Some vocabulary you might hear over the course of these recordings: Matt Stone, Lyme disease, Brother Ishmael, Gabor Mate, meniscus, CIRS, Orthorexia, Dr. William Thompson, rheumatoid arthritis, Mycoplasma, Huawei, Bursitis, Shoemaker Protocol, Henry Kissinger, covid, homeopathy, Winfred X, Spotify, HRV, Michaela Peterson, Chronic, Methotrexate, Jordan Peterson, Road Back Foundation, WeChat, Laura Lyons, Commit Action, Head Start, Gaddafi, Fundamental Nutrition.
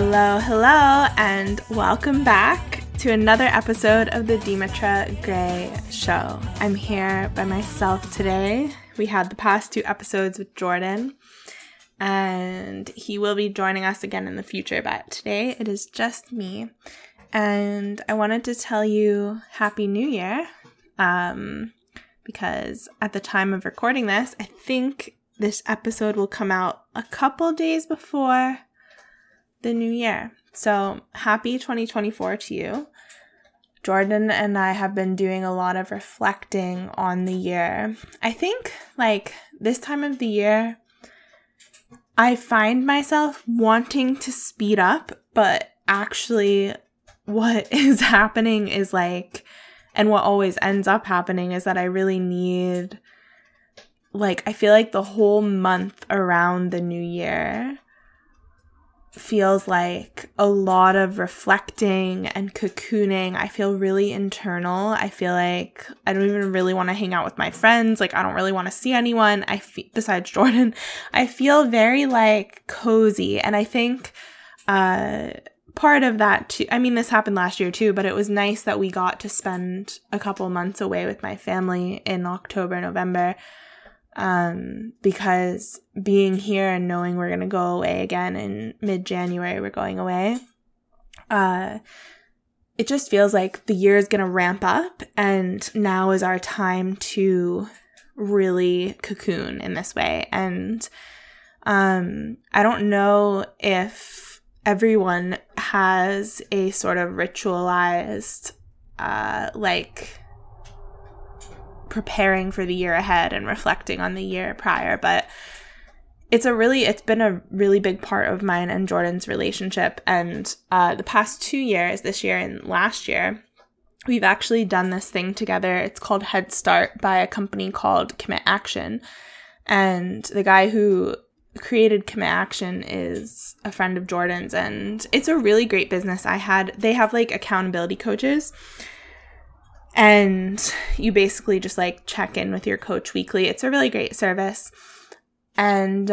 Hello, hello, and welcome back to another episode of the Demetra Gray Show. I'm here by myself today. We had the past two episodes with Jordan, and he will be joining us again in the future, but today it is just me. And I wanted to tell you Happy New Year, because at the time of recording this, I think this episode will come out a couple days before the new year. So happy 2024 to you. Jordan and I have been doing a lot of reflecting on the year. I think like this time of the year, I find myself wanting to speed up, but actually what is happening is like, and what always ends up happening is that I really need, like, I feel like the whole month around the new year feels like a lot of reflecting and cocooning. I feel really internal. I feel like I don't even really want to hang out with my friends. Like, I don't really want to see anyone besides Jordan. I feel very, like, cozy. And I think part of that, too, I mean, this happened last year, too, but it was nice that we got to spend a couple months away with my family in October, November, because being here and knowing we're going to go away again in mid-January, we're going away, it just feels like the year is going to ramp up, and now is our time to really cocoon in this way. And I don't know if everyone has a sort of ritualized, like, preparing for the year ahead and reflecting on the year prior, but it's been a really big part of mine and Jordan's relationship. And the past 2 years, this year and last year, we've actually done this thing together. It's called Head Start by a company called Commit Action, and the guy who created Commit Action is a friend of Jordan's, and it's a really great business. They have like accountability coaches. And you basically just like check in with your coach weekly. It's a really great service. And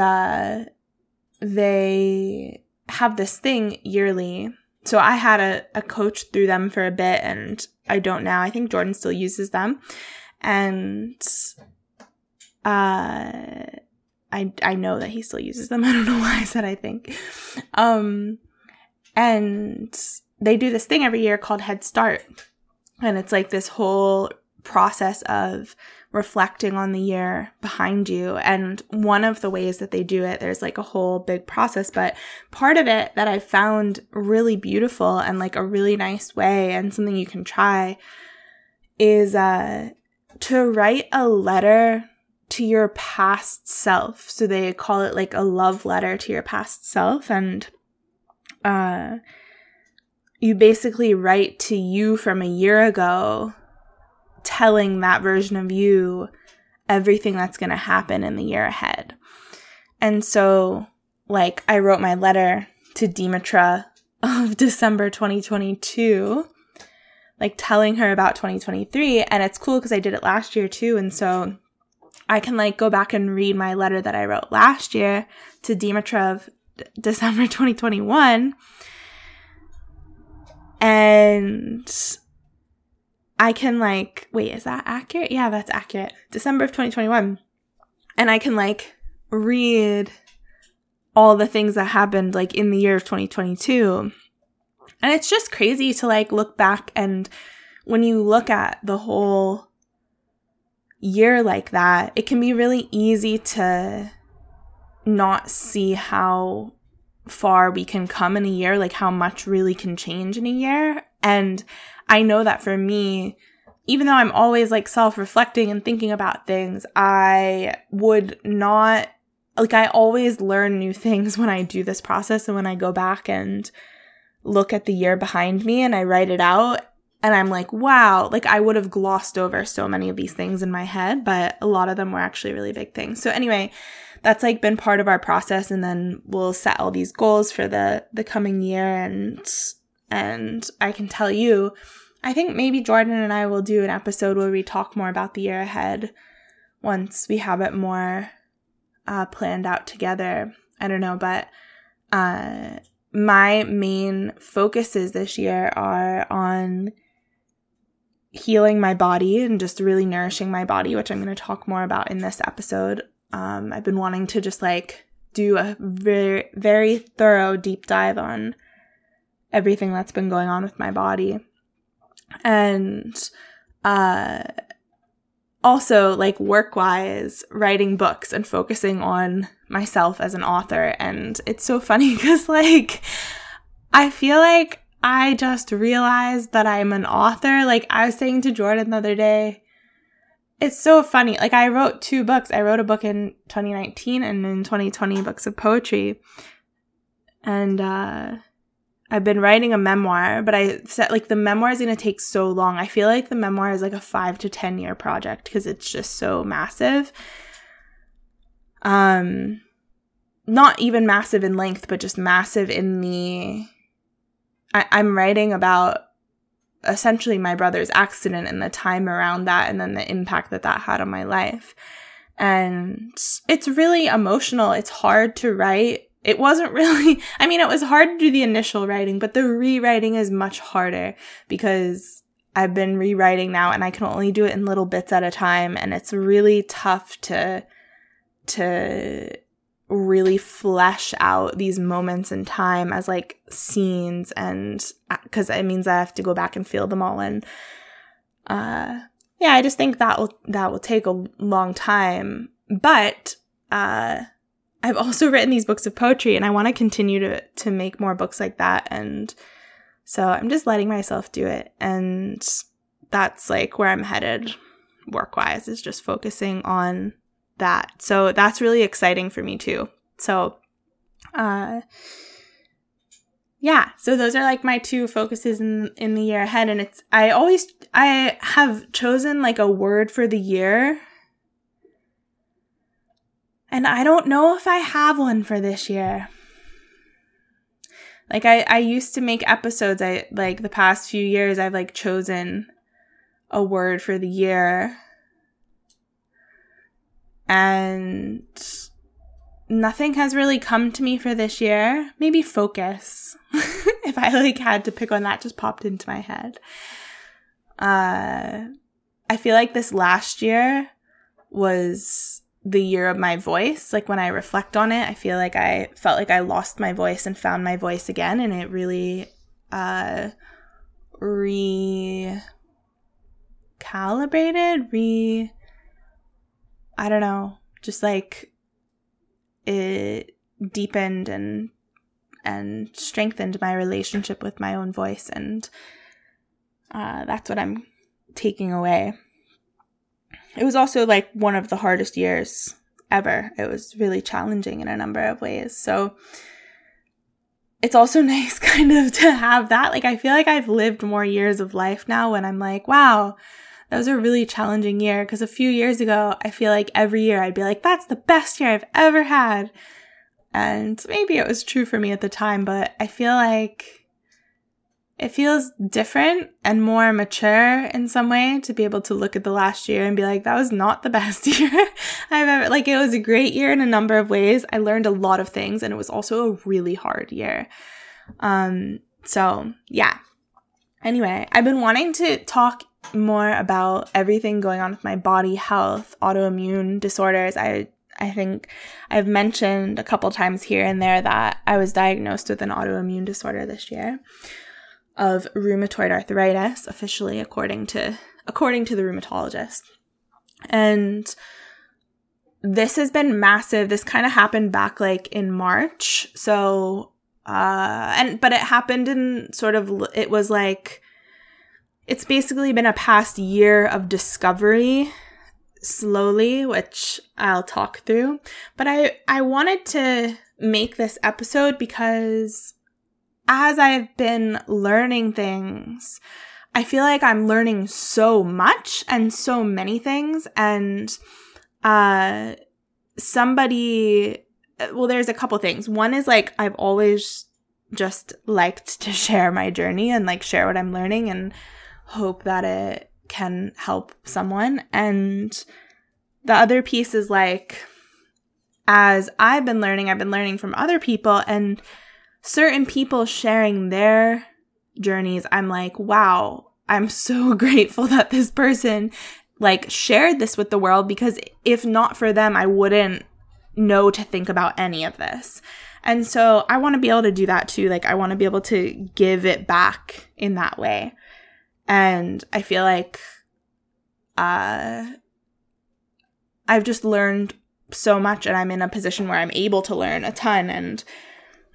they have this thing yearly. So I had a coach through them for a bit, and I don't now. I think Jordan still uses them. And I know that he still uses them. I don't know why I said I think. And they do this thing every year called Head Start. And it's like this whole process of reflecting on the year behind you. And one of the ways that they do it, there's like a whole big process, but part of it that I found really beautiful and like a really nice way and something you can try is to write a letter to your past self. So they call it like a love letter to your past self. And you basically write to you from a year ago, telling that version of you everything that's going to happen in the year ahead. And so, like, I wrote my letter to Demetra of December 2022, like telling her about 2023. And it's cool because I did it last year too. And so I can like go back and read my letter that I wrote last year to Demetra of December 2021. And I can like, wait, is that accurate? Yeah, that's accurate. December of 2021. And I can like read all the things that happened like in the year of 2022. And it's just crazy to like look back, and when you look at the whole year like that, it can be really easy to not see how far we can come in a year, like how much really can change in a year. And I know that for me, even though I'm always like self-reflecting and thinking about things, I always learn new things when I do this process, and when I go back and look at the year behind me and I write it out, and I'm like, wow, like I would have glossed over so many of these things in my head, but a lot of them were actually really big things. So anyway, that's like been part of our process. And then we'll set all these goals for the coming year. And I can tell you, I think maybe Jordan and I will do an episode where we talk more about the year ahead once we have it more planned out together. I don't know, but my main focuses this year are on healing my body and just really nourishing my body, which I'm going to talk more about in this episode. I've been wanting to just like do a very, very thorough deep dive on everything that's been going on with my body. And also like work-wise, writing books and focusing on myself as an author. And it's so funny because like I feel like I just realized that I'm an author. Like I was saying to Jordan the other day, it's so funny. Like I wrote two books. I wrote a book in 2019 and in 2020 books of poetry. And I've been writing a memoir, but I said like the memoir is going to take so long. I feel like the memoir is like a 5 to 10 year project because it's just so massive. Not even massive in length, but just massive in the... I'm writing about essentially my brother's accident and the time around that and then the impact that that had on my life. And it's really emotional. It's hard to write. It wasn't really, I mean, it was hard to do the initial writing, but the rewriting is much harder because I've been rewriting now and I can only do it in little bits at a time. And it's really tough to really flesh out these moments in time as like scenes, and because it means I have to go back and feel them all. And yeah, I just think that will take a long time. But I've also written these books of poetry, and I want to continue to make more books like that. And so I'm just letting myself do it, and that's like where I'm headed work-wise, is just focusing on that. So that's really exciting for me too. So yeah, so those are like my two focuses in the year ahead. And it's I have chosen like a word for the year, and I don't know if I have one for this year. Like I used to make episodes. I like the past few years I've like chosen a word for the year, and nothing has really come to me for this year. Maybe focus. If I like had to pick one, that just popped into my head. I feel like this last year was the year of my voice. Like when I reflect on it, I feel like I felt like I lost my voice and found my voice again. And it really recalibrated, I don't know, just like it deepened and strengthened my relationship with my own voice. And that's what I'm taking away. It was also like one of the hardest years ever. It was really challenging in a number of ways. So it's also nice kind of to have that. Like I feel like I've lived more years of life now when I'm like, wow, that was a really challenging year. Because a few years ago, I feel like every year I'd be like, that's the best year I've ever had. And maybe it was true for me at the time, but I feel like it feels different and more mature in some way to be able to look at the last year and be like, that was not the best year I've ever, like it was a great year in a number of ways. I learned a lot of things, and it was also a really hard year. So yeah. Anyway, I've been wanting to talk more about everything going on with my body, health, autoimmune disorders. I think I've mentioned a couple times here and there that I was diagnosed with an autoimmune disorder this year of rheumatoid arthritis, officially according to the rheumatologist. And this has been massive. This kind of happened back like in March. So but it happened in sort of, it was like, it's basically been a past year of discovery slowly, which I'll talk through. But I wanted to make this episode because as I've been learning things, I feel like I'm learning so much and so many things. And there's a couple things. One is like I've always just liked to share my journey and like share what I'm learning and hope that it can help someone. And the other piece is like, as I've been learning from other people, and certain people sharing their journeys, I'm like, wow, I'm so grateful that this person like shared this with the world, because if not for them, I wouldn't know to think about any of this. And so I want to be able to do that too. Like, I want to be able to give it back in that way. And I feel like I've just learned so much, and I'm in a position where I'm able to learn a ton. And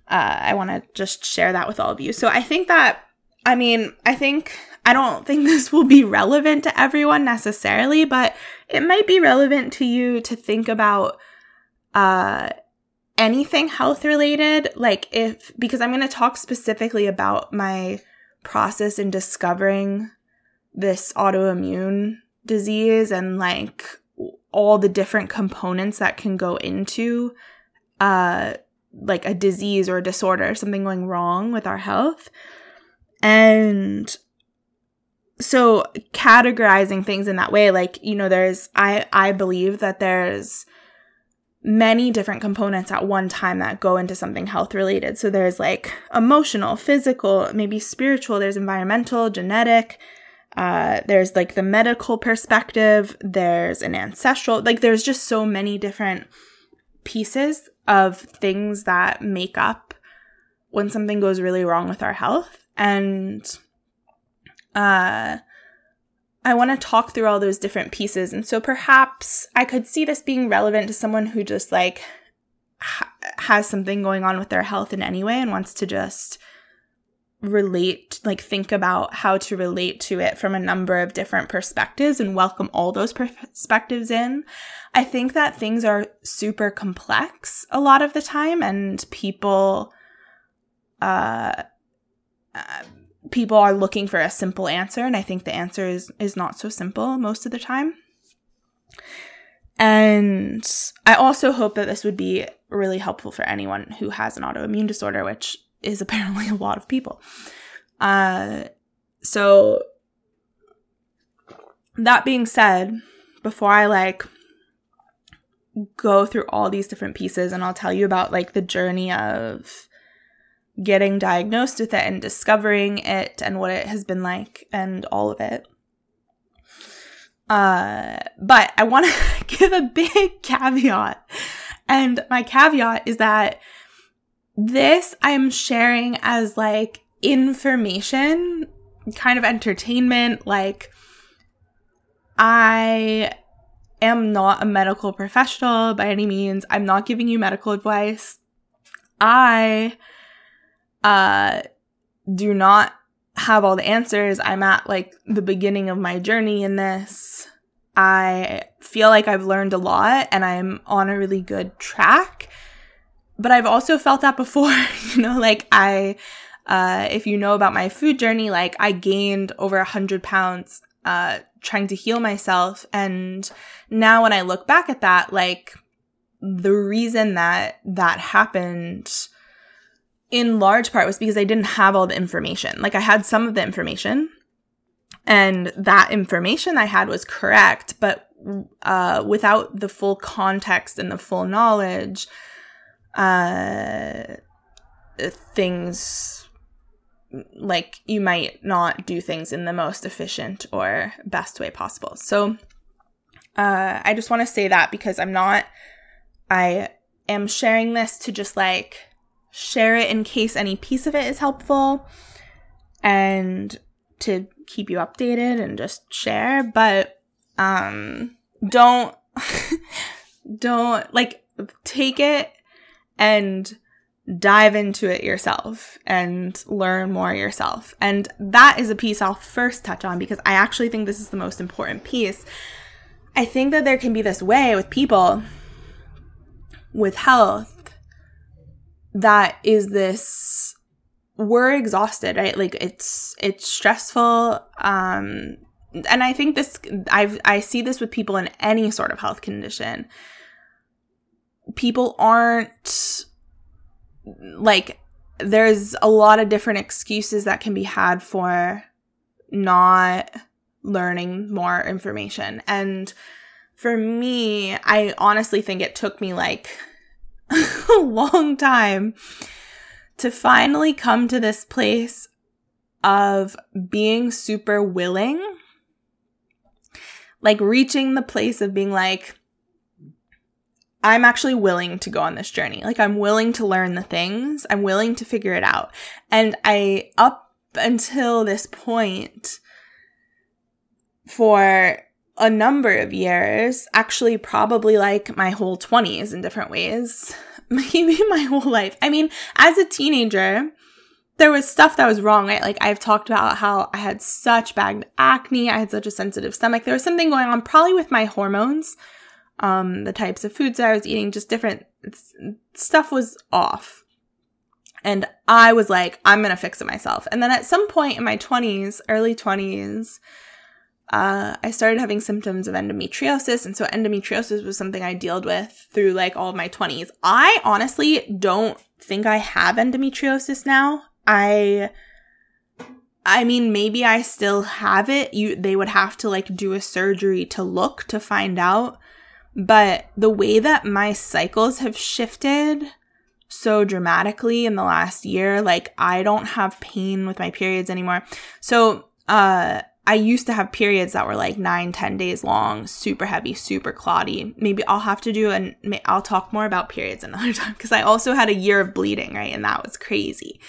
I want to just share that with all of you. So I think that, I mean, I don't think this will be relevant to everyone necessarily, but it might be relevant to you to think about anything health related, like because I'm going to talk specifically about my process in discovering this autoimmune disease and like all the different components that can go into like a disease or a disorder, something going wrong with our health. And so categorizing things in that way, like, you know, there's I believe that there's many different components at one time that go into something health related. So there's like emotional, physical, maybe spiritual, there's environmental, genetic, there's like the medical perspective, there's an ancestral, like there's just so many different pieces of things that make up when something goes really wrong with our health. And I want to talk through all those different pieces. And so perhaps I could see this being relevant to someone who just like has something going on with their health in any way and wants to just relate, like think about how to relate to it from a number of different perspectives and welcome all those perspectives in. I think that things are super complex a lot of the time, and people are looking for a simple answer, and I think the answer is not so simple most of the time. And I also hope that this would be really helpful for anyone who has an autoimmune disorder, which is apparently a lot of people. So that being said, before I like go through all these different pieces, and I'll tell you about like the journey of getting diagnosed with it and discovering it and what it has been like and all of it. But I want to give a big caveat. And my caveat is that this I'm sharing as like information, kind of entertainment. Like, I am not a medical professional by any means. I'm not giving you medical advice. I do not have all the answers. I'm at like the beginning of my journey in this. I feel like I've learned a lot and I'm on a really good track, but I've also felt that before, you know, like I if you know about my food journey, like I gained over 100 pounds, trying to heal myself. And now when I look back at that, like the reason that happened in large part was because I didn't have all the information. Like, I had some of the information, and that information I had was correct, but without the full context and the full knowledge, things like you might not do things in the most efficient or best way possible. So I just want to say that, because I am sharing this to just like share it in case any piece of it is helpful and to keep you updated and just share. But don't like take it and dive into it yourself and learn more yourself. And that is a piece I'll first touch on, because I actually think this is the most important piece. I think that there can be this way with people with health that is this, we're exhausted, right? Like it's stressful. And I think this, I see this with people in any sort of health condition. People aren't like, there's a lot of different excuses that can be had for not learning more information. And for me, I honestly think it took me like a long time to finally come to this place of being super willing, like reaching the place of being like, I'm actually willing to go on this journey. Like, I'm willing to learn the things. I'm willing to figure it out. And I, up until this point, for a number of years, actually probably like my whole 20s in different ways, maybe my whole life. I mean, as a teenager, there was stuff that was wrong, right? Like, I've talked about how I had such bad acne. I had such a sensitive stomach. There was something going on probably with my hormones. The types of foods that I was eating, just different stuff was off. And I was like, I'm going to fix it myself. And then at some point in my 20s, early 20s, I started having symptoms of endometriosis. And so endometriosis was something I dealt with through like all of my 20s. I honestly don't think I have endometriosis now. I mean, maybe I still have it. They would have to like do a surgery to look to find out. But the way that my cycles have shifted so dramatically in the last year, like I don't have pain with my periods anymore. So I used to have periods that were like 9-10 days long, super heavy, super cloddy. Maybe I'll have to do, and I'll talk more about periods another time, because I also had a year of bleeding, right? And that was crazy.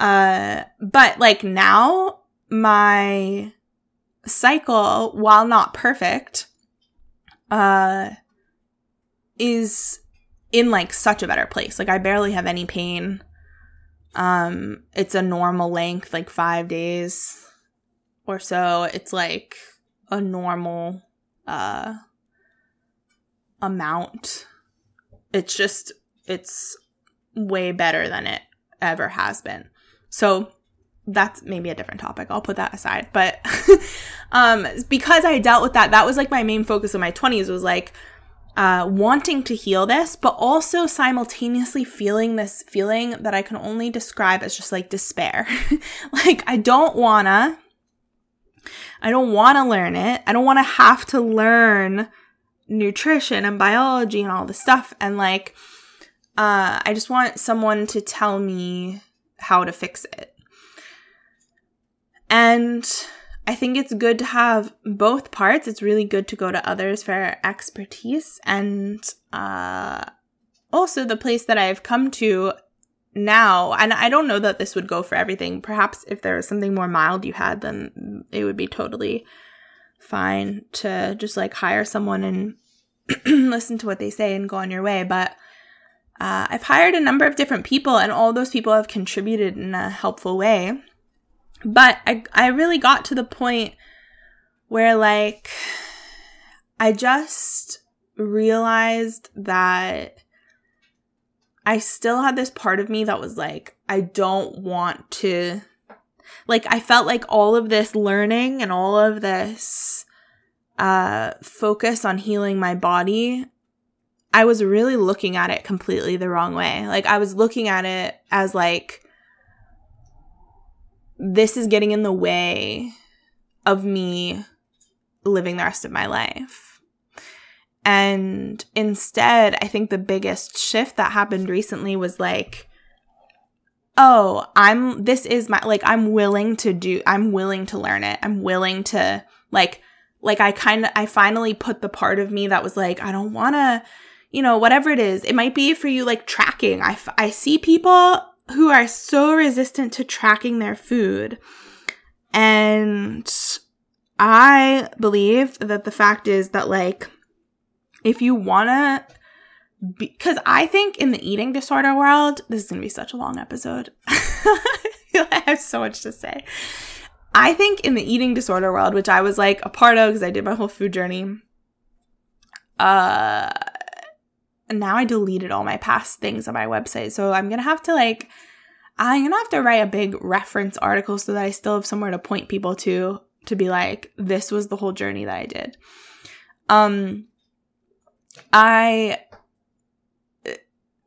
But like now my cycle, while not perfect, is in like such a better place. Like I barely have any pain. It's a normal length, like 5 days or so. It's like a normal amount. It's just, it's way better than it ever has been. So that's maybe a different topic. I'll put that aside. But because I dealt with that was like my main focus in my 20s, was like wanting to heal this, but also simultaneously feeling this feeling that I can only describe as just like despair. Like I don't wanna learn it. I don't wanna have to learn nutrition and biology and all this stuff. And like I just want someone to tell me how to fix it. And I think it's good to have both parts. It's really good to go to others for expertise. And also the place that I've come to now, and I don't know that this would go for everything. Perhaps if there was something more mild you had, then it would be totally fine to just like hire someone and listen to what they say and go on your way. But I've hired a number of different people, and all those people have contributed in a helpful way. But I really got to the point where, like, I just realized that I still had this part of me that was like, I don't want to, like, I felt like all of this learning and all of this focus on healing my body, I was really looking at it completely the wrong way. Like, I was looking at it as like, this is getting in the way of me living the rest of my life. And instead, I think the biggest shift that happened recently was like, oh, I'm willing to learn it. I'm willing to like I finally put the part of me that was like, I don't want to, you know, whatever it is. It might be for you like tracking. I see people who are so resistant to tracking their food. And I believe that the fact is that, like, if you want to be, because I think in the eating disorder world, this is going to be such a long episode. I have so much to say. I think in the eating disorder world, which I was like a part of because I did my whole food journey, and now I deleted all my past things on my website. So I'm going to have to write a big reference article so that I still have somewhere to point people to be like, this was the whole journey that I did.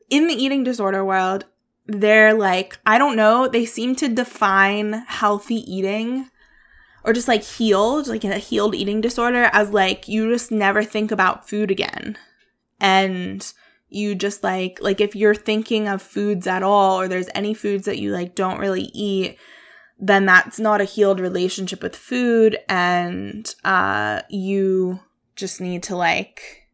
In the eating disorder world, they're like, I don't know, they seem to define healthy eating or just like healed, like in a healed eating disorder as like, you just never think about food again. And you just like if you're thinking of foods at all, or there's any foods that you like don't really eat, then that's not a healed relationship with food. And you just need to like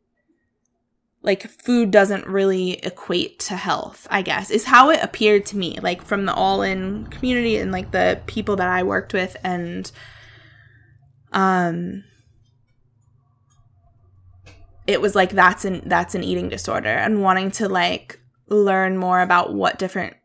food doesn't really equate to health, I guess, is how it appeared to me, like from the all-in community and like the people that I worked with. And it was like, that's an eating disorder, and wanting to like learn more about what different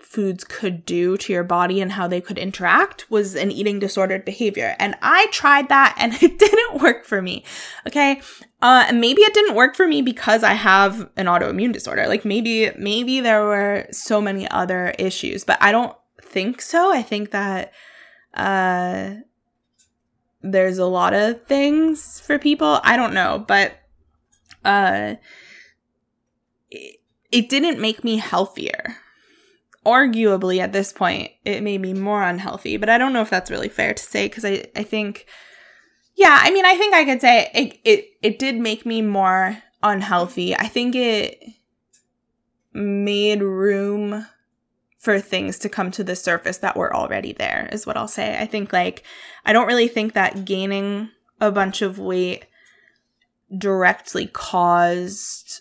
foods could do to your body and how they could interact was an eating disordered behavior. And I tried that and it didn't work for me. Okay. Maybe it didn't work for me because I have an autoimmune disorder. Like maybe there were so many other issues, but I don't think so. I think that, there's a lot of things for people. I don't know, but, it didn't make me healthier. Arguably, at this point, it made me more unhealthy, but I don't know if that's really fair to say, because I think, yeah, I mean, I think I could say it did make me more unhealthy. I think it made room for things to come to the surface that were already there, is what I'll say. I think, like, I don't really think that gaining a bunch of weight directly caused...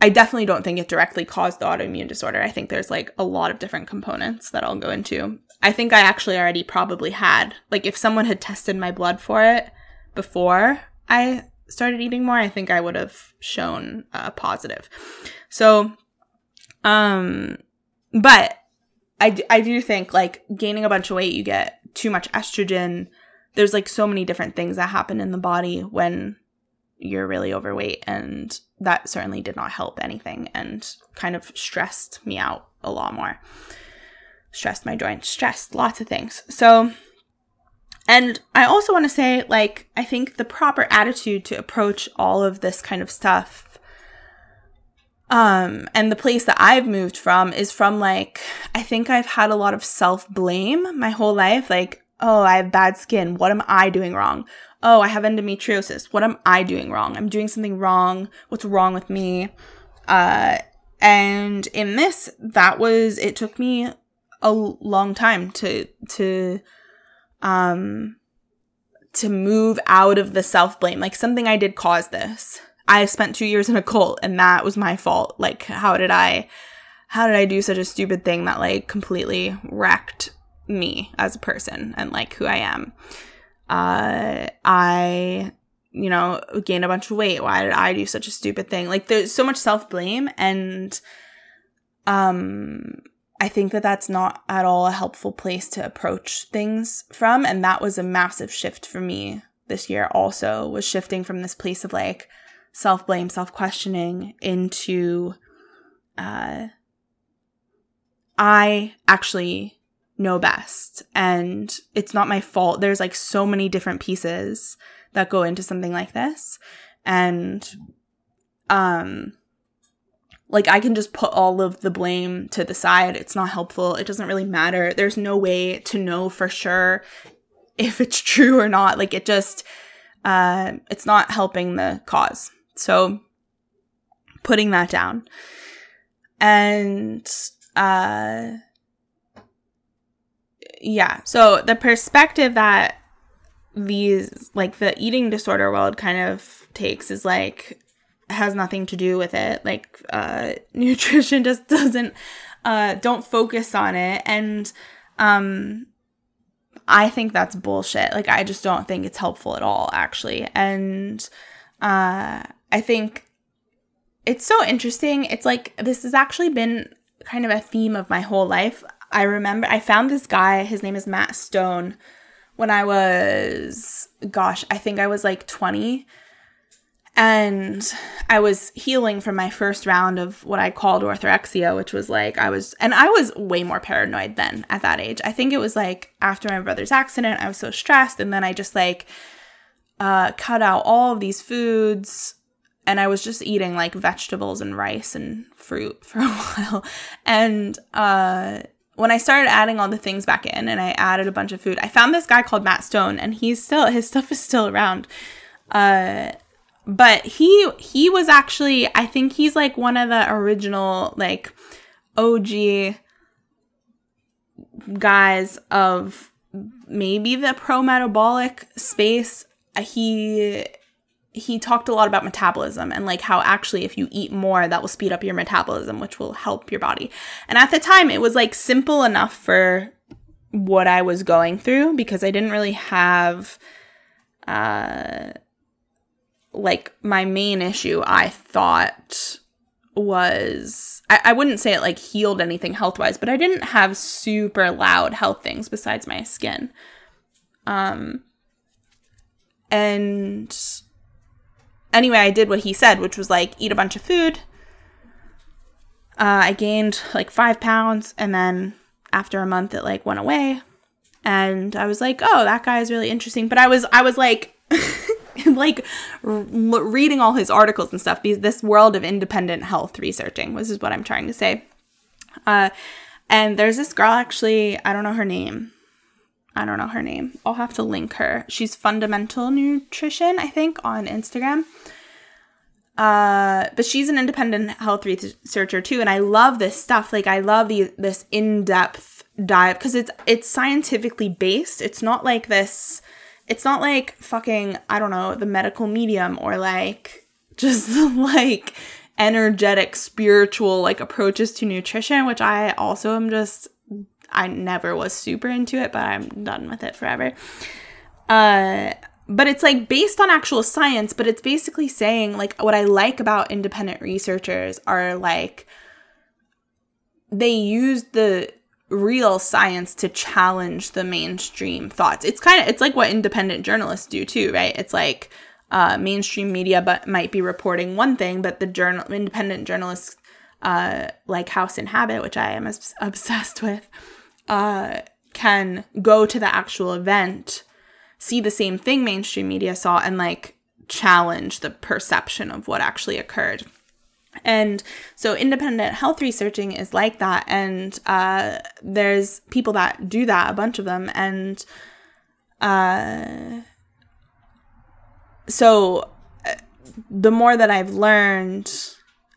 I definitely don't think it directly caused the autoimmune disorder. I think there's like a lot of different components that I'll go into. I think I actually already probably had, like, if someone had tested my blood for it before I started eating more, I think I would have shown positive. So, but I do think like gaining a bunch of weight, you get too much estrogen. There's like so many different things that happen in the body when you're really overweight, and that certainly did not help anything and kind of stressed me out a lot more. Stressed my joints, stressed lots of things. So, and I also want to say, like, I think the proper attitude to approach all of this kind of stuff, and the place that I've moved from is from, like, I think I've had a lot of self-blame my whole life. Like, oh, I have bad skin. What am I doing wrong? Oh, I have endometriosis. What am I doing wrong? I'm doing something wrong. What's wrong with me? And in this, that was, it took me a long time to move out of the self-blame. Like, something I did caused this. I spent 2 years in a cult, and that was my fault. Like, how did I do such a stupid thing that, like, completely wrecked me as a person and, like, who I am? I, you know, gained a bunch of weight. Why did I do such a stupid thing? Like, there's so much self-blame, and I think that that's not at all a helpful place to approach things from. And that was a massive shift for me this year also, was shifting from this place of, like, self-blame, self-questioning into, I actually know best, and it's not my fault. There's like so many different pieces that go into something like this, and like I can just put all of the blame to the side. It's not helpful. It doesn't really matter. There's no way to know for sure if it's true or not. Like, it just it's not helping the cause. So putting that down. And yeah, so the perspective that these, like, the eating disorder world kind of takes is, like, has nothing to do with it. Like, nutrition just doesn't, don't focus on it. And I think that's bullshit. Like, I just don't think it's helpful at all, actually. And I think it's so interesting. It's like, this has actually been kind of a theme of my whole life. I remember I found this guy, his name is Matt Stone, when I was, I think I was like 20, and I was healing from my first round of what I called orthorexia, which was like, I was way more paranoid then at that age. I think it was like after my brother's accident, I was so stressed, and then I just like cut out all of these foods. And I was just eating, like, vegetables and rice and fruit for a while. And when I started adding all the things back in, and I added a bunch of food, I found this guy called Matt Stone, and his stuff is still around. But he was actually, I think he's like one of the original like OG guys of maybe the pro-metabolic space. He talked a lot about metabolism and like how actually if you eat more, that will speed up your metabolism, which will help your body. And at the time, it was like simple enough for what I was going through because I didn't really have like my main issue I thought was, I wouldn't say it like healed anything health-wise, but I didn't have super loud health things besides my skin. And anyway, I did what he said, which was like eat a bunch of food. I gained like 5 pounds, and then after a month it like went away. And I was like, oh, that guy is really interesting. But I was like like reading all his articles and stuff, because this world of independent health researching, this is what I'm trying to say. And there's this girl, actually, I don't know her name. I'll have to link her. She's Fundamental Nutrition, I think, on Instagram. But she's an independent health researcher too, and I love this stuff. Like, I love this in-depth dive because it's scientifically based. It's not like this. It's not like fucking, I don't know, the medical medium or like just like energetic, spiritual like approaches to nutrition, which I also am just, I never was super into it, but I'm done with it forever. But it's like based on actual science, but it's basically saying like what I like about independent researchers are like they use the real science to challenge the mainstream thoughts. It's like what independent journalists do too, right? It's like mainstream media but might be reporting one thing, but the independent journalists like House and Habit, which I am obsessed with, can go to the actual event, see the same thing mainstream media saw, and like challenge the perception of what actually occurred. And so independent health researching is like that, and there's people that do that, a bunch of them, and so the more that I've learned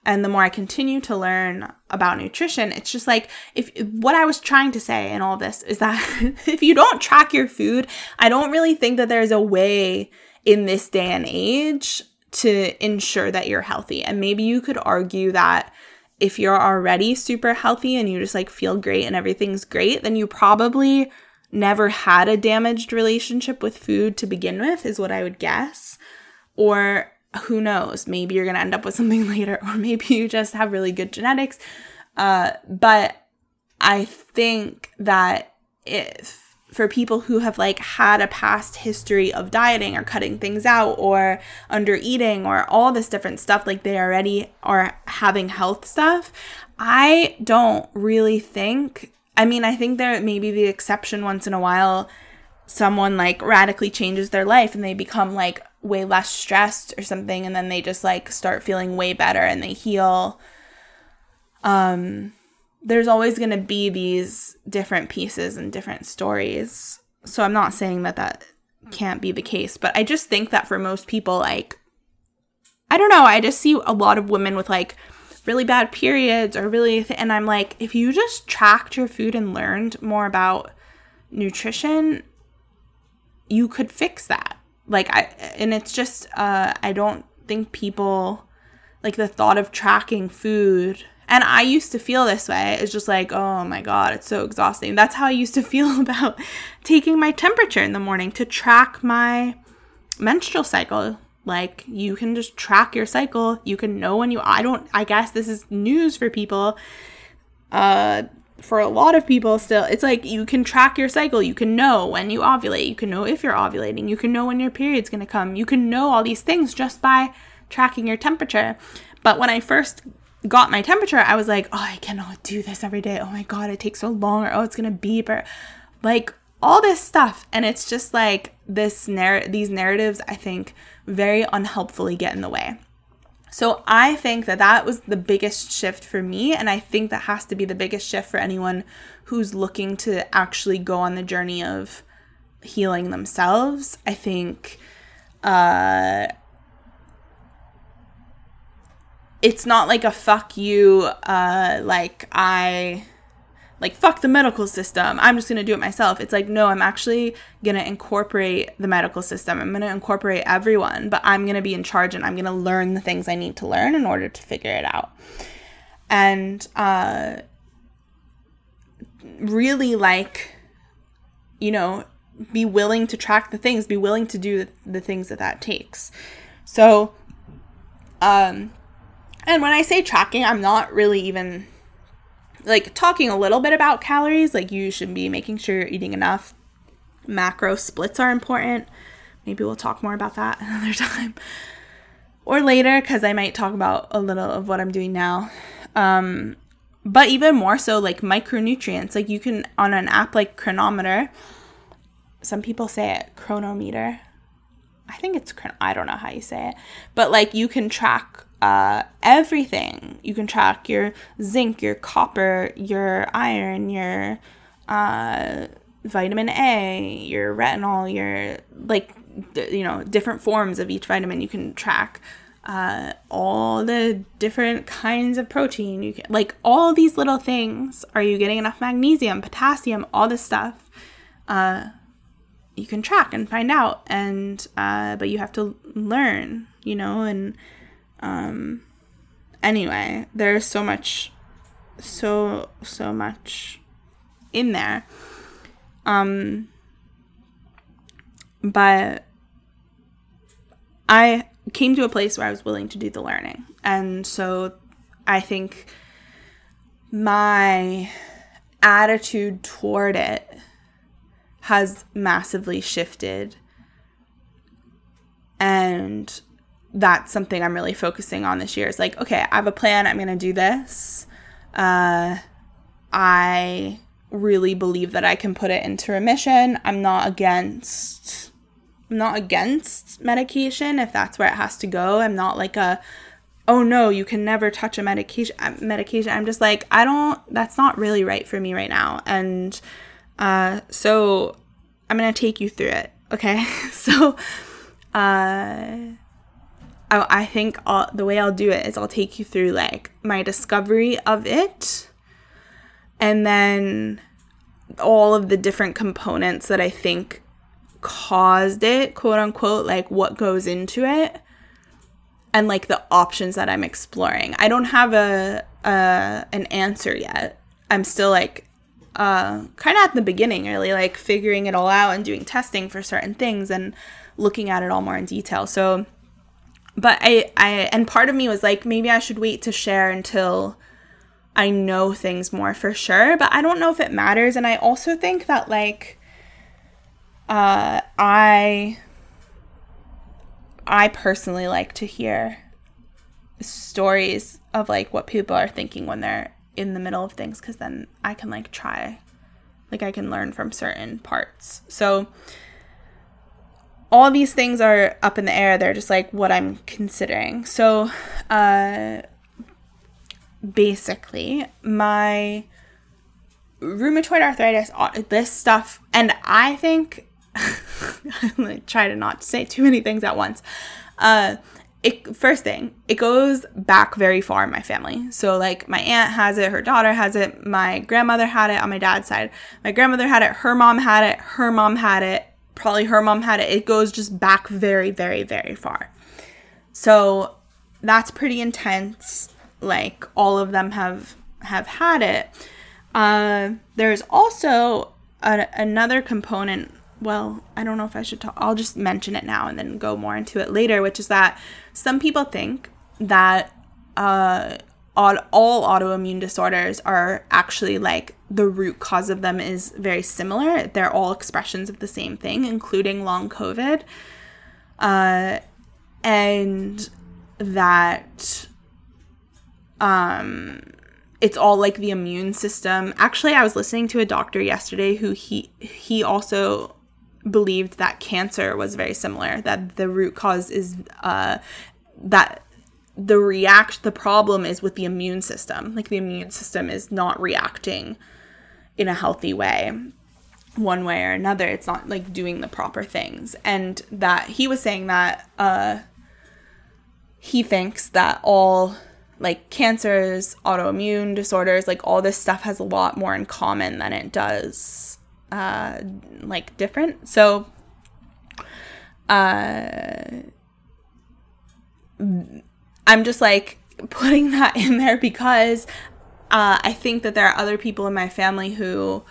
and the more I continue to learn about nutrition, it's just like, if what I was trying to say in all this is that if you don't track your food, I don't really think that there's a way in this day and age to ensure that you're healthy. And maybe you could argue that if you're already super healthy and you just like feel great and everything's great, then you probably never had a damaged relationship with food to begin with, is what I would guess. Or who knows, maybe you're going to end up with something later, or maybe you just have really good genetics. But I think that if for people who have like had a past history of dieting or cutting things out or under eating or all this different stuff, like they already are having health stuff, I don't really think, I mean, I think there may be the exception once in a while, someone like radically changes their life and they become like way less stressed or something, and then they just like start feeling way better and they heal. There's always going to be these different pieces and different stories. So I'm not saying that that can't be the case, but I just think that for most people, like, I don't know, I just see a lot of women with like really bad periods or really, and I'm like, if you just tracked your food and learned more about nutrition, you could fix that. Like, and it's just, I don't think people, like the thought of tracking food, and I used to feel this way, it's just like, oh my God, it's so exhausting. That's how I used to feel about taking my temperature in the morning, to track my menstrual cycle. Like, you can just track your cycle. You can know when you, I guess this is news for people, for a lot of people still, it's like you can track your cycle. You can know when you ovulate. You can know if you're ovulating. You can know when your period's going to come. You can know all these things just by tracking your temperature. But when I first got my temperature, I was like, oh, I cannot do this every day. Oh my God, it takes so long. Or, oh, it's going to beep, or like all this stuff. And it's just like this these narratives, I think, very unhelpfully get in the way. So I think that that was the biggest shift for me, and I think that has to be the biggest shift for anyone who's looking to actually go on the journey of healing themselves. I think it's not like a fuck you, like fuck the medical system, I'm just going to do it myself. It's like, no, I'm actually going to incorporate the medical system. I'm going to incorporate everyone, but I'm going to be in charge and I'm going to learn the things I need to learn in order to figure it out. And really, like, you know, be willing to track the things, be willing to do the things that takes. So, and when I say tracking, I'm not really even... like talking a little bit about calories, like you should be making sure you're eating enough. Macro splits are important. Maybe we'll talk more about that another time or later, because I might talk about a little of what I'm doing now. But even more so, like micronutrients, like you can on an app like Chronometer, some people say it Chronometer. I think it's, I don't know how you say it, but like you can track everything. You can track your zinc, your copper, your iron, your vitamin A, your retinol, your like, you know, different forms of each vitamin. You can track all the different kinds of protein. You can like all these little things. Are you getting enough magnesium, potassium, all this stuff? You can track and find out, and but you have to learn, you know, and anyway, there's so much in there. But I came to a place where I was willing to do the learning. And so I think my attitude toward it has massively shifted. And that's something I'm really focusing on this year. It's like, okay, I have a plan. I'm going to do this. I really believe that I can put it into remission. I'm not against medication if that's where it has to go. I'm not like a, oh no, you can never touch a medication. I'm just like, that's not really right for me right now. And so I'm going to take you through it. Okay. So, I think the way I'll do it is I'll take you through like my discovery of it and then all of the different components that I think caused it, quote unquote, like what goes into it and like the options that I'm exploring. I don't have an answer yet. I'm still like kind of at the beginning, really, like figuring it all out and doing testing for certain things and looking at it all more in detail. So... but and part of me was like, maybe I should wait to share until I know things more for sure. But I don't know if it matters. And I also think that, like, I personally like to hear stories of, like, what people are thinking when they're in the middle of things. Because then I can, like, try. Like, I can learn from certain parts. So... all these things are up in the air. They're just like what I'm considering. So basically my rheumatoid arthritis, this stuff, and I think, I'm going to try to not say too many things at once. First thing, it goes back very far in my family. So like my aunt has it, her daughter has it, my grandmother had it on my dad's side. My grandmother had it, her mom had it, her mom had it. Probably her mom had it. It goes just back very, very, very far. So that's pretty intense. Like all of them have had it. There's also another component. Well, I don't know if I should talk. I'll just mention it now and then go more into it later, which is that some people think that all autoimmune disorders are actually like the root cause of them is very similar. They're all expressions of the same thing, including long COVID. And that it's all like the immune system. Actually, I was listening to a doctor yesterday who he also believed that cancer was very similar, that the root cause is that the problem is with the immune system. Like the immune system is not reacting in a healthy way, one way or another. It's not like doing the proper things. And that he was saying that he thinks that all like cancers, autoimmune disorders, like all this stuff has a lot more in common than it does like different. So I'm just like putting that in there because I think that there are other people in my family who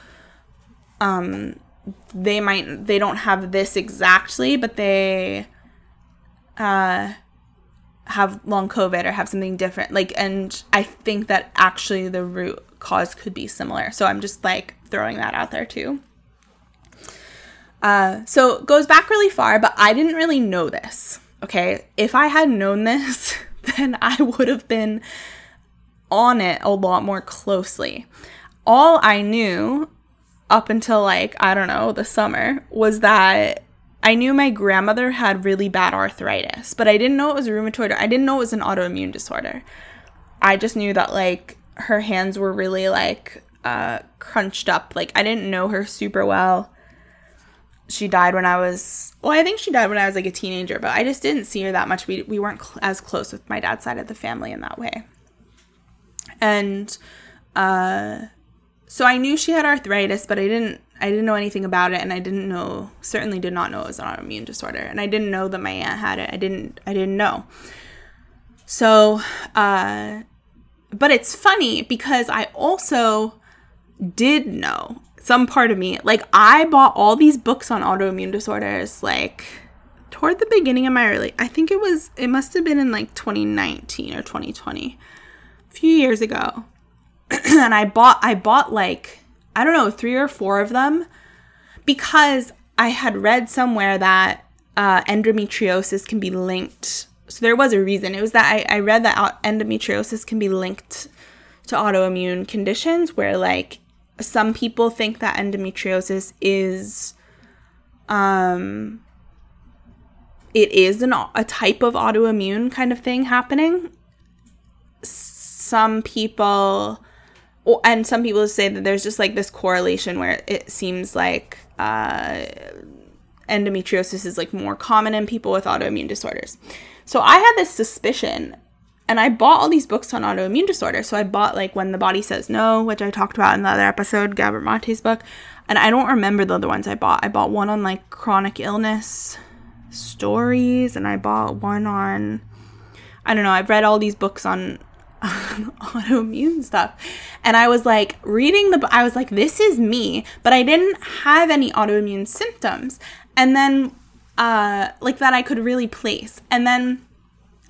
they don't have this exactly, but they have long COVID or have something different. Like, and I think that actually the root cause could be similar. So I'm just like throwing that out there too. So it goes back really far, but I didn't really know this. Okay. If I had known this, then I would have been on it a lot more closely. All I knew up until like, I don't know, the summer was that I knew my grandmother had really bad arthritis, but I didn't know it was rheumatoid. I didn't know it was an autoimmune disorder. I just knew that like her hands were really like crunched up. Like I didn't know her super well. She died when I was, well, I think she died when I was like a teenager, but I just didn't see her that much. We weren't as close with my dad's side of the family in that way. And so I knew she had arthritis, but I didn't know anything about it, and I didn't know, certainly did not know it was an autoimmune disorder, and I didn't know that my aunt had it. I didn't know. So, but it's funny because I also did know some part of me. Like, I bought all these books on autoimmune disorders, like, toward the beginning of my early, I think it must have been in, like, 2019 or 2020, a few years ago, and I bought, like, I don't know, 3 or 4 of them because I had read somewhere that endometriosis can be linked. So there was a reason. It was that I read that endometriosis can be linked to autoimmune conditions where, like, some people think that endometriosis is a type of autoimmune kind of thing happening. Some people say that there's just, like, this correlation where it seems like endometriosis is, like, more common in people with autoimmune disorders. So I had this suspicion, and I bought all these books on autoimmune disorders. So I bought, like, When the Body Says No, which I talked about in the other episode, Gabor Mate's book. And I don't remember the other ones I bought. I bought one on, like, chronic illness stories, and I bought one on, I don't know, I've read all these books on autoimmune stuff, and I was like reading I was like, this is me, but I didn't have any autoimmune symptoms, and then like that I could really place. And then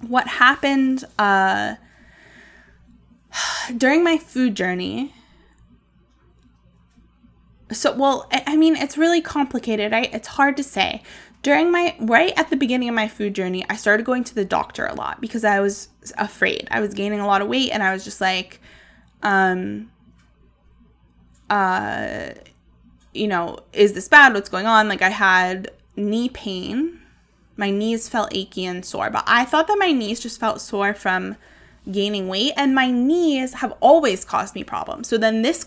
what happened during my food journey, so, well, I mean, it's really complicated, right? It's hard to say. Right at the beginning of my food journey, I started going to the doctor a lot because I was afraid. I was gaining a lot of weight, and I was just like, you know, is this bad? What's going on? Like, I had knee pain. My knees felt achy and sore, but I thought that my knees just felt sore from gaining weight, and my knees have always caused me problems. So then this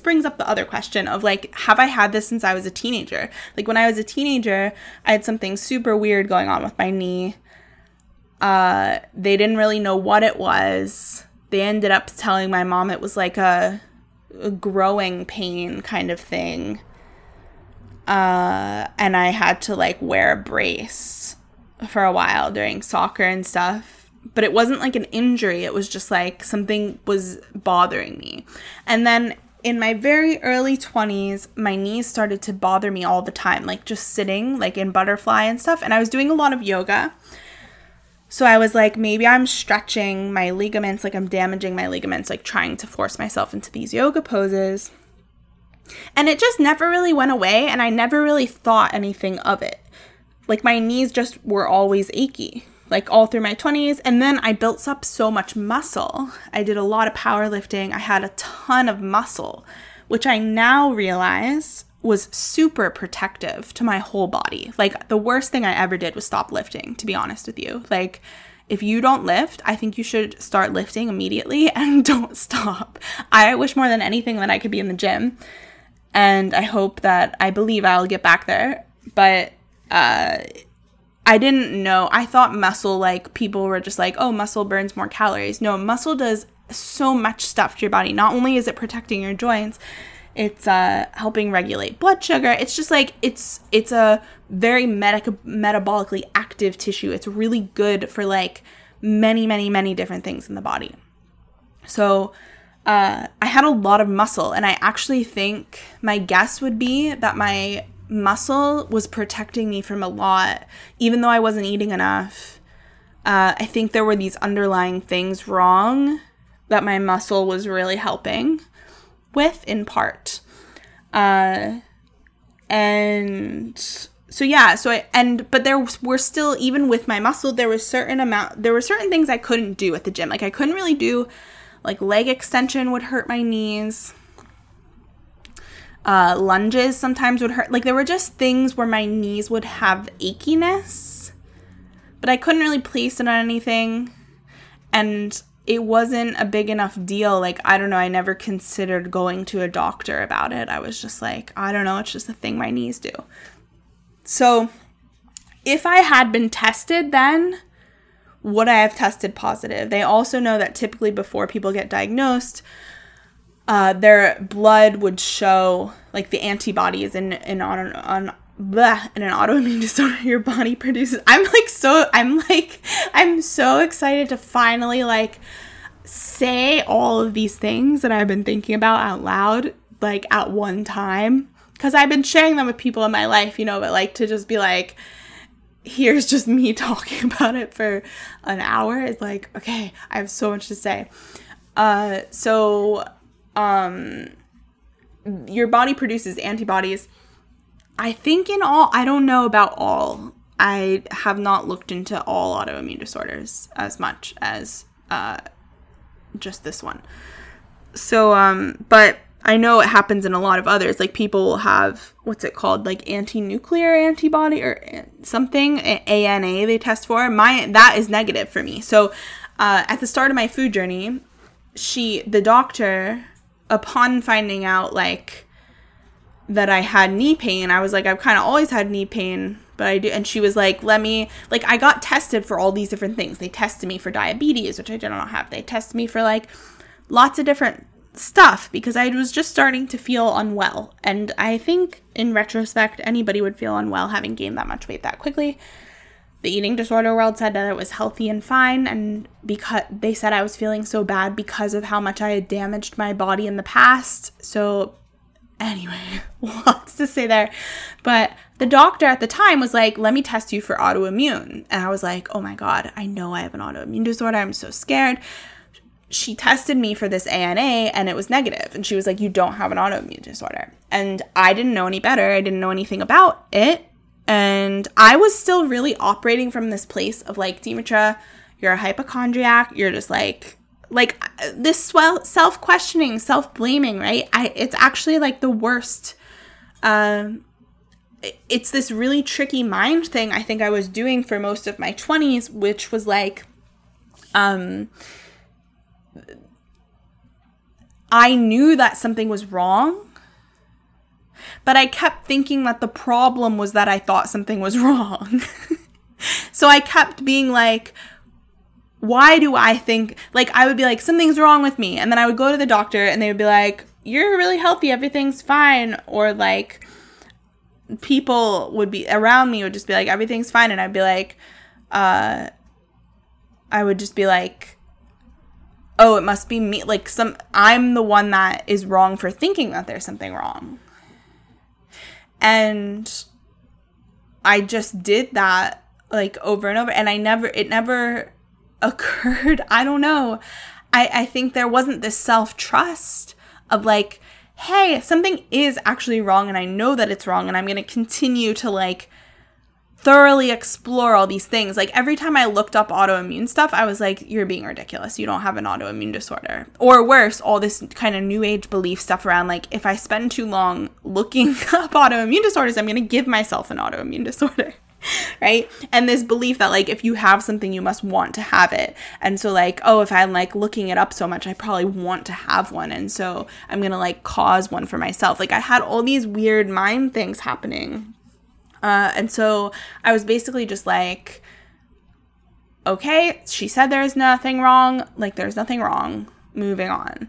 brings up the other question of, like, have I had this since I was a teenager? Like, when I was a teenager, I had something super weird going on with my knee. They didn't really know what it was. They ended up telling my mom it was like a growing pain kind of thing. And I had to, like, wear a brace for a while during soccer and stuff. But it wasn't like an injury. It was just like something was bothering me. And then in my very early 20s, my knees started to bother me all the time, like just sitting, like in butterfly and stuff. And I was doing a lot of yoga. So I was like, maybe I'm stretching my ligaments, like I'm damaging my ligaments, like trying to force myself into these yoga poses. And it just never really went away, and I never really thought anything of it. Like, my knees just were always achy, like all through my 20s. And then I built up so much muscle. I did a lot of powerlifting. I had a ton of muscle, which I now realize was super protective to my whole body. Like, the worst thing I ever did was stop lifting, to be honest with you. Like, if you don't lift, I think you should start lifting immediately and don't stop. I wish more than anything that I could be in the gym. And I hope that I believe I'll get back there. But I didn't know. I thought muscle, like, people were just like, oh, muscle burns more calories. No, muscle does so much stuff to your body. Not only is it protecting your joints, it's helping regulate blood sugar. It's just like, it's a very metabolically active tissue. It's really good for, like, many, many, many different things in the body. So I had a lot of muscle, and I actually think my guess would be that my muscle was protecting me from a lot, even though I wasn't eating enough. I think there were these underlying things wrong that my muscle was really helping with, in part. But there were still, even with my muscle, there were certain things I couldn't do at the gym. Like, I couldn't really do, like, leg extension would hurt my knees. Lunges sometimes would hurt. Like, there were just things where my knees would have achiness, but I couldn't really place it on anything, and it wasn't a big enough deal. Like, I don't know, I never considered going to a doctor about it. I was just like, I don't know, it's just a thing my knees do. So if I had been tested then, would I have tested positive? They also know that typically before people get diagnosed, their blood would show, like, the antibodies in an autoimmune disorder your body produces. I'm so excited to finally, like, say all of these things that I've been thinking about out loud, like, at one time, because I've been sharing them with people in my life, you know, but, like, to just be like, here's just me talking about it for an hour is like, okay, I have so much to say. Your body produces antibodies. I think in all, I don't know about all. I have not looked into all autoimmune disorders as much as just this one. So, but I know it happens in a lot of others. Like, people will have, what's it called? Like, anti-nuclear antibody or something, ANA they test for. That is negative for me. So at the start of my food journey, the doctor, upon finding out, like, that I had knee pain, I was like, I've kind of always had knee pain, but I do. And she was like, I got tested for all these different things. They tested me for diabetes, which I did not have. They tested me for, like, lots of different stuff because I was just starting to feel unwell. And I think in retrospect, anybody would feel unwell having gained that much weight that quickly. The eating disorder world said that it was healthy and fine, and because they said I was feeling so bad because of how much I had damaged my body in the past. So anyway, lots to say there. But the doctor at the time was like, let me test you for autoimmune. And I was like, oh my God, I know I have an autoimmune disorder. I'm so scared. She tested me for this ANA and it was negative. And she was like, you don't have an autoimmune disorder. And I didn't know any better. I didn't know anything about it. And I was still really operating from this place of, like, Demetra, you're a hypochondriac. You're just like this self-questioning, self-blaming, right? It's actually, like, the worst. It's this really tricky mind thing I think I was doing for most of my 20s, which was like, I knew that something was wrong. But I kept thinking that the problem was that I thought something was wrong. So I kept being like, why do I think, like, I would be like, something's wrong with me. And then I would go to the doctor and they would be like, you're really healthy. Everything's fine. Or, like, people would be around me would just be like, everything's fine. And I'd be like, oh, it must be me. Like, I'm the one that is wrong for thinking that there's something wrong. And I just did that, like, over and over. And it never occurred. I don't know. I think there wasn't this self-trust of, like, hey, something is actually wrong and I know that it's wrong and I'm going to continue to, like, thoroughly explore all these things. Like, every time I looked up autoimmune stuff, I was like, you're being ridiculous. You don't have an autoimmune disorder. Or worse, all this kind of new age belief stuff around, like, if I spend too long looking up autoimmune disorders, I'm going to give myself an autoimmune disorder, right? And this belief that, like, if you have something, you must want to have it. And so, like, oh, if I'm, like, looking it up so much, I probably want to have one. And so I'm going to, like, cause one for myself. Like, I had all these weird mind things happening And so I was basically just like, okay, she said there's nothing wrong. Like, there's nothing wrong. Moving on.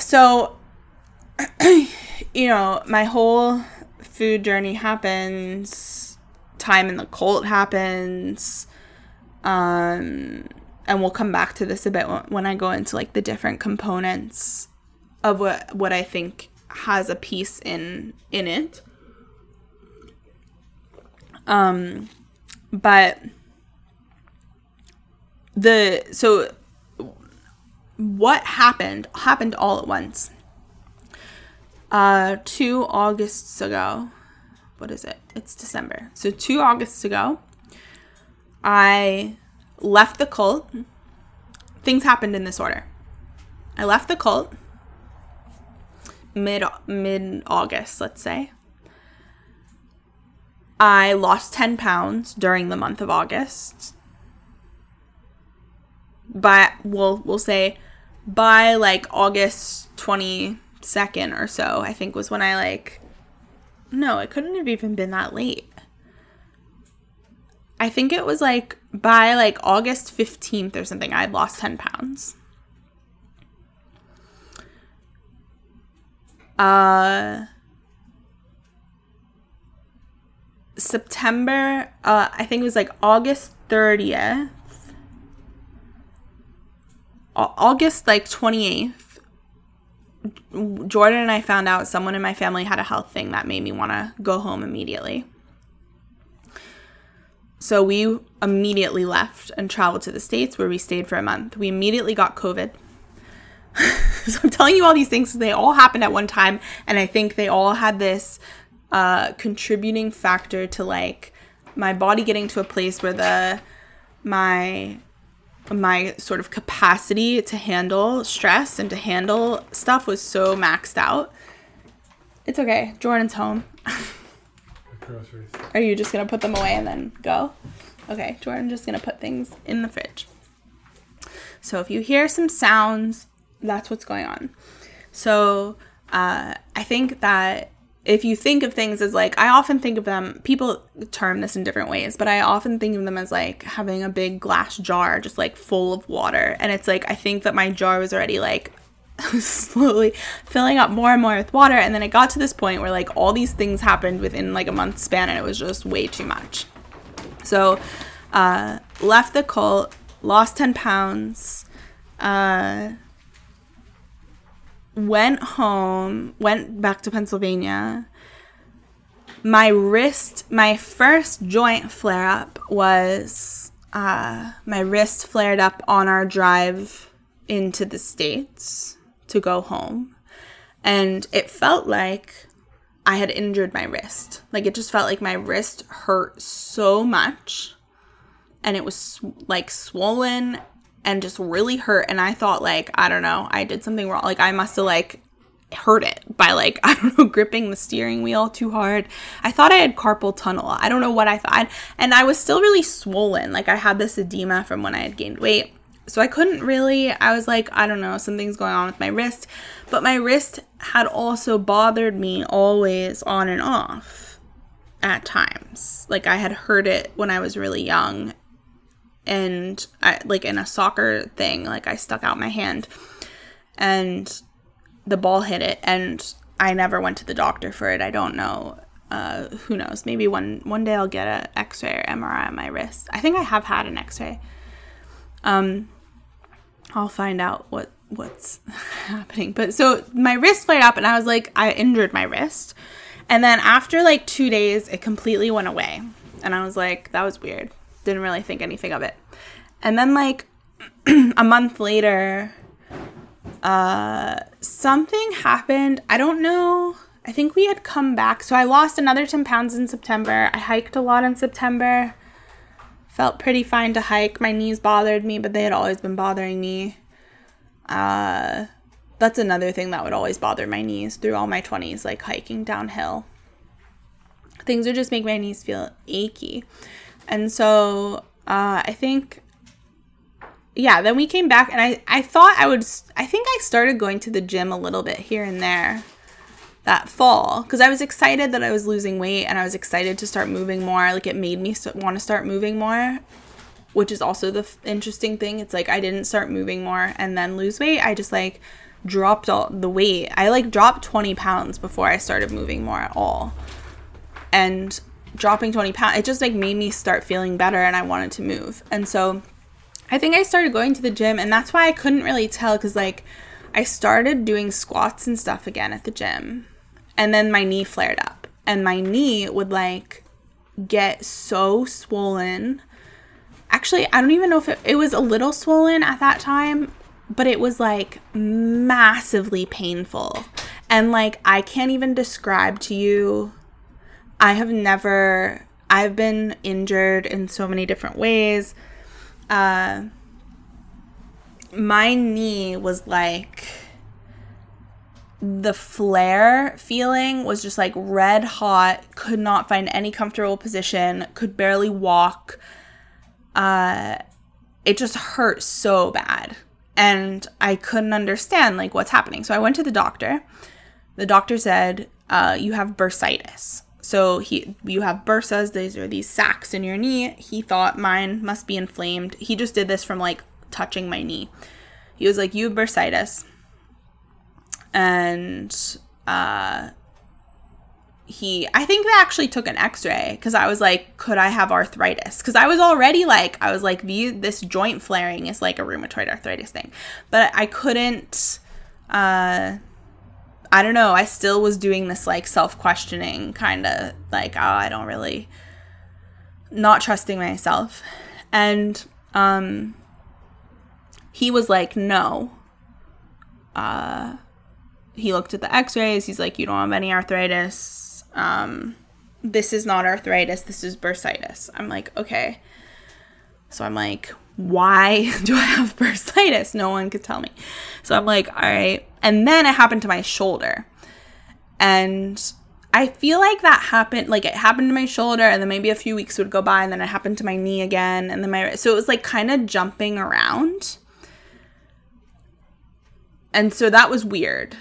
So, you know, my whole food journey happens. Time in the cult happens. And we'll come back to this a bit when I go into, like, the different components of what I think has a piece in it. But so what happened all at once. 2 Augusts ago, what is it? It's December. So 2 Augusts ago, I left the cult. Things happened in this order. I left the cult mid-August, let's say. I lost 10 pounds during the month of August. But we'll say by, like, August 22nd or so, I think was when I, like, no, it couldn't have even been that late. I think it was, like, by, like, August 15th or something, I had lost 10 pounds. September, I think it was, like, August 30th. August, like, 28th, Jordan and I found out someone in my family had a health thing that made me want to go home immediately. So we immediately left and traveled to the States, where we stayed for a month. We immediately got COVID. So I'm telling you all these things. They all happened at one time, and I think they all had this contributing factor to, like, my body getting to a place where my sort of capacity to handle stress and to handle stuff was so maxed out. It's okay. Jordan's home. Groceries. Are you just going to put them away and then go? Okay. Jordan's just going to put things in the fridge. So if you hear some sounds, that's what's going on. So I think that if you think of things as, like, I often think of them, people term this in different ways, but I often think of them as, like, having a big glass jar just, like, full of water. And it's, like, I think that my jar was already, like, slowly filling up more and more with water. And then it got to this point where, like, all these things happened within, like, a month span, and it was just way too much. So left the cult, lost 10 pounds, went home, went back to Pennsylvania. My wrist, my first joint flare-up was, my wrist flared up on our drive into the States to go home. And it felt like I had injured my wrist. Like, it just felt like my wrist hurt so much. And it was, like, swollen and just really hurt. And I thought, like, I don't know, I did something wrong. Like, I must have, like, hurt it by, like, I don't know, gripping the steering wheel too hard. I thought I had carpal tunnel. I don't know what I thought. And I was still really swollen. Like, I had this edema from when I had gained weight. So I couldn't really, I was like, I don't know, something's going on with my wrist. But my wrist had also bothered me always on and off at times. Like, I had hurt it when I was really young. And I, like, in a soccer thing, like, I stuck out my hand and the ball hit it, and I never went to the doctor for it. I don't know. Who knows? Maybe one day I'll get an x-ray or MRI on my wrist. I think I have had an x-ray. I'll find out what's happening. But so my wrist flared up, and I was like, I injured my wrist. And then after, like, 2 days, it completely went away. And I was like, that was weird. Didn't really think anything of it. And then, like, a month later, something happened. I don't know. I think we had come back. So I lost another 10 pounds in September. I hiked a lot in September. Felt pretty fine to hike. My knees bothered me, but they had always been bothering me. That's another thing that would always bother my knees through all my 20s, like hiking downhill. Things would just make my knees feel achy. And so I think, yeah, then we came back, and I thought I would, I think I started going to the gym a little bit here and there that fall, because I was excited that I was losing weight and I was excited to start moving more. Like, it made me want to start moving more, which is also the interesting thing. It's like I didn't start moving more and then lose weight. I just like dropped all the weight. I like dropped 20 pounds before I started moving more at all. And dropping 20 pounds, it just like made me start feeling better and I wanted to move. And so I think I started going to the gym, and that's why I couldn't really tell, because like I started doing squats and stuff again at the gym, and then my knee flared up and my knee would like get so swollen. Actually, I don't even know if it was a little swollen at that time, but it was like massively painful. And like, I can't even describe to you, I've been injured in so many different ways. My knee was like, the flare feeling was just like red hot, could not find any comfortable position, could barely walk. It just hurt so bad. And I couldn't understand like what's happening. So I went to the doctor. The doctor said, you have bursitis. So you have bursas. These are these sacs in your knee. He thought mine must be inflamed. He just did this from like touching my knee. He was like, you have bursitis. And I think they actually took an x-ray, because I was like, could I have arthritis? Because I was already like, this joint flaring is like a rheumatoid arthritis thing. But I couldn't, I don't know, I still was doing this like self-questioning kind of like, oh, I don't really, not trusting myself. And he was like, no. He looked at the x-rays. He's like, you don't have any arthritis. This is not arthritis. This is bursitis. I'm like, okay. So I'm like, why do I have bursitis? No one could tell me. So I'm like, all right. And then it happened to my shoulder. And I feel like that happened, like it happened to my shoulder, and then maybe a few weeks would go by, and then it happened to my knee again. And then so it was like kind of jumping around. And so that was weird.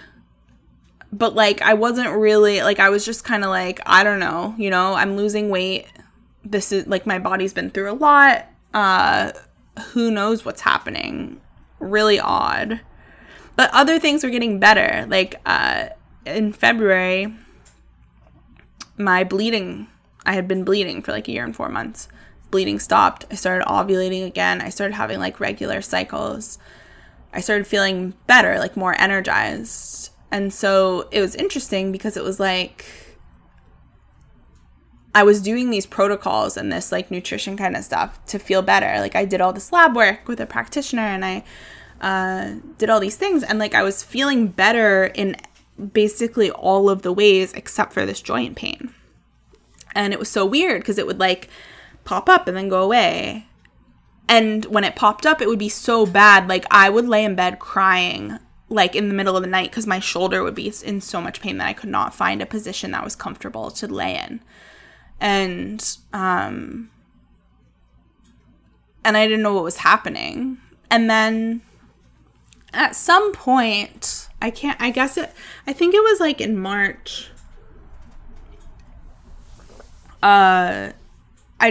But like, I wasn't really, like, I was just kind of like, I don't know, you know, I'm losing weight. This is like, my body's been through a lot. Who knows what's happening? Really odd. But other things were getting better. Like, in February, I had been bleeding for like a year and 4 months. Bleeding stopped. I started ovulating again. I started having like regular cycles. I started feeling better, like more energized. And so it was interesting, because it was like I was doing these protocols and this like nutrition kind of stuff to feel better. Like, I did all this lab work with a practitioner, and I did all these things, and like I was feeling better in basically all of the ways except for this joint pain. And it was so weird, because it would like pop up and then go away. And when it popped up, it would be so bad. Like, I would lay in bed crying, like, in the middle of the night, because my shoulder would be in so much pain that I could not find a position that was comfortable to lay in. And I didn't know what was happening. And then at some point, I think it was, like, in March, I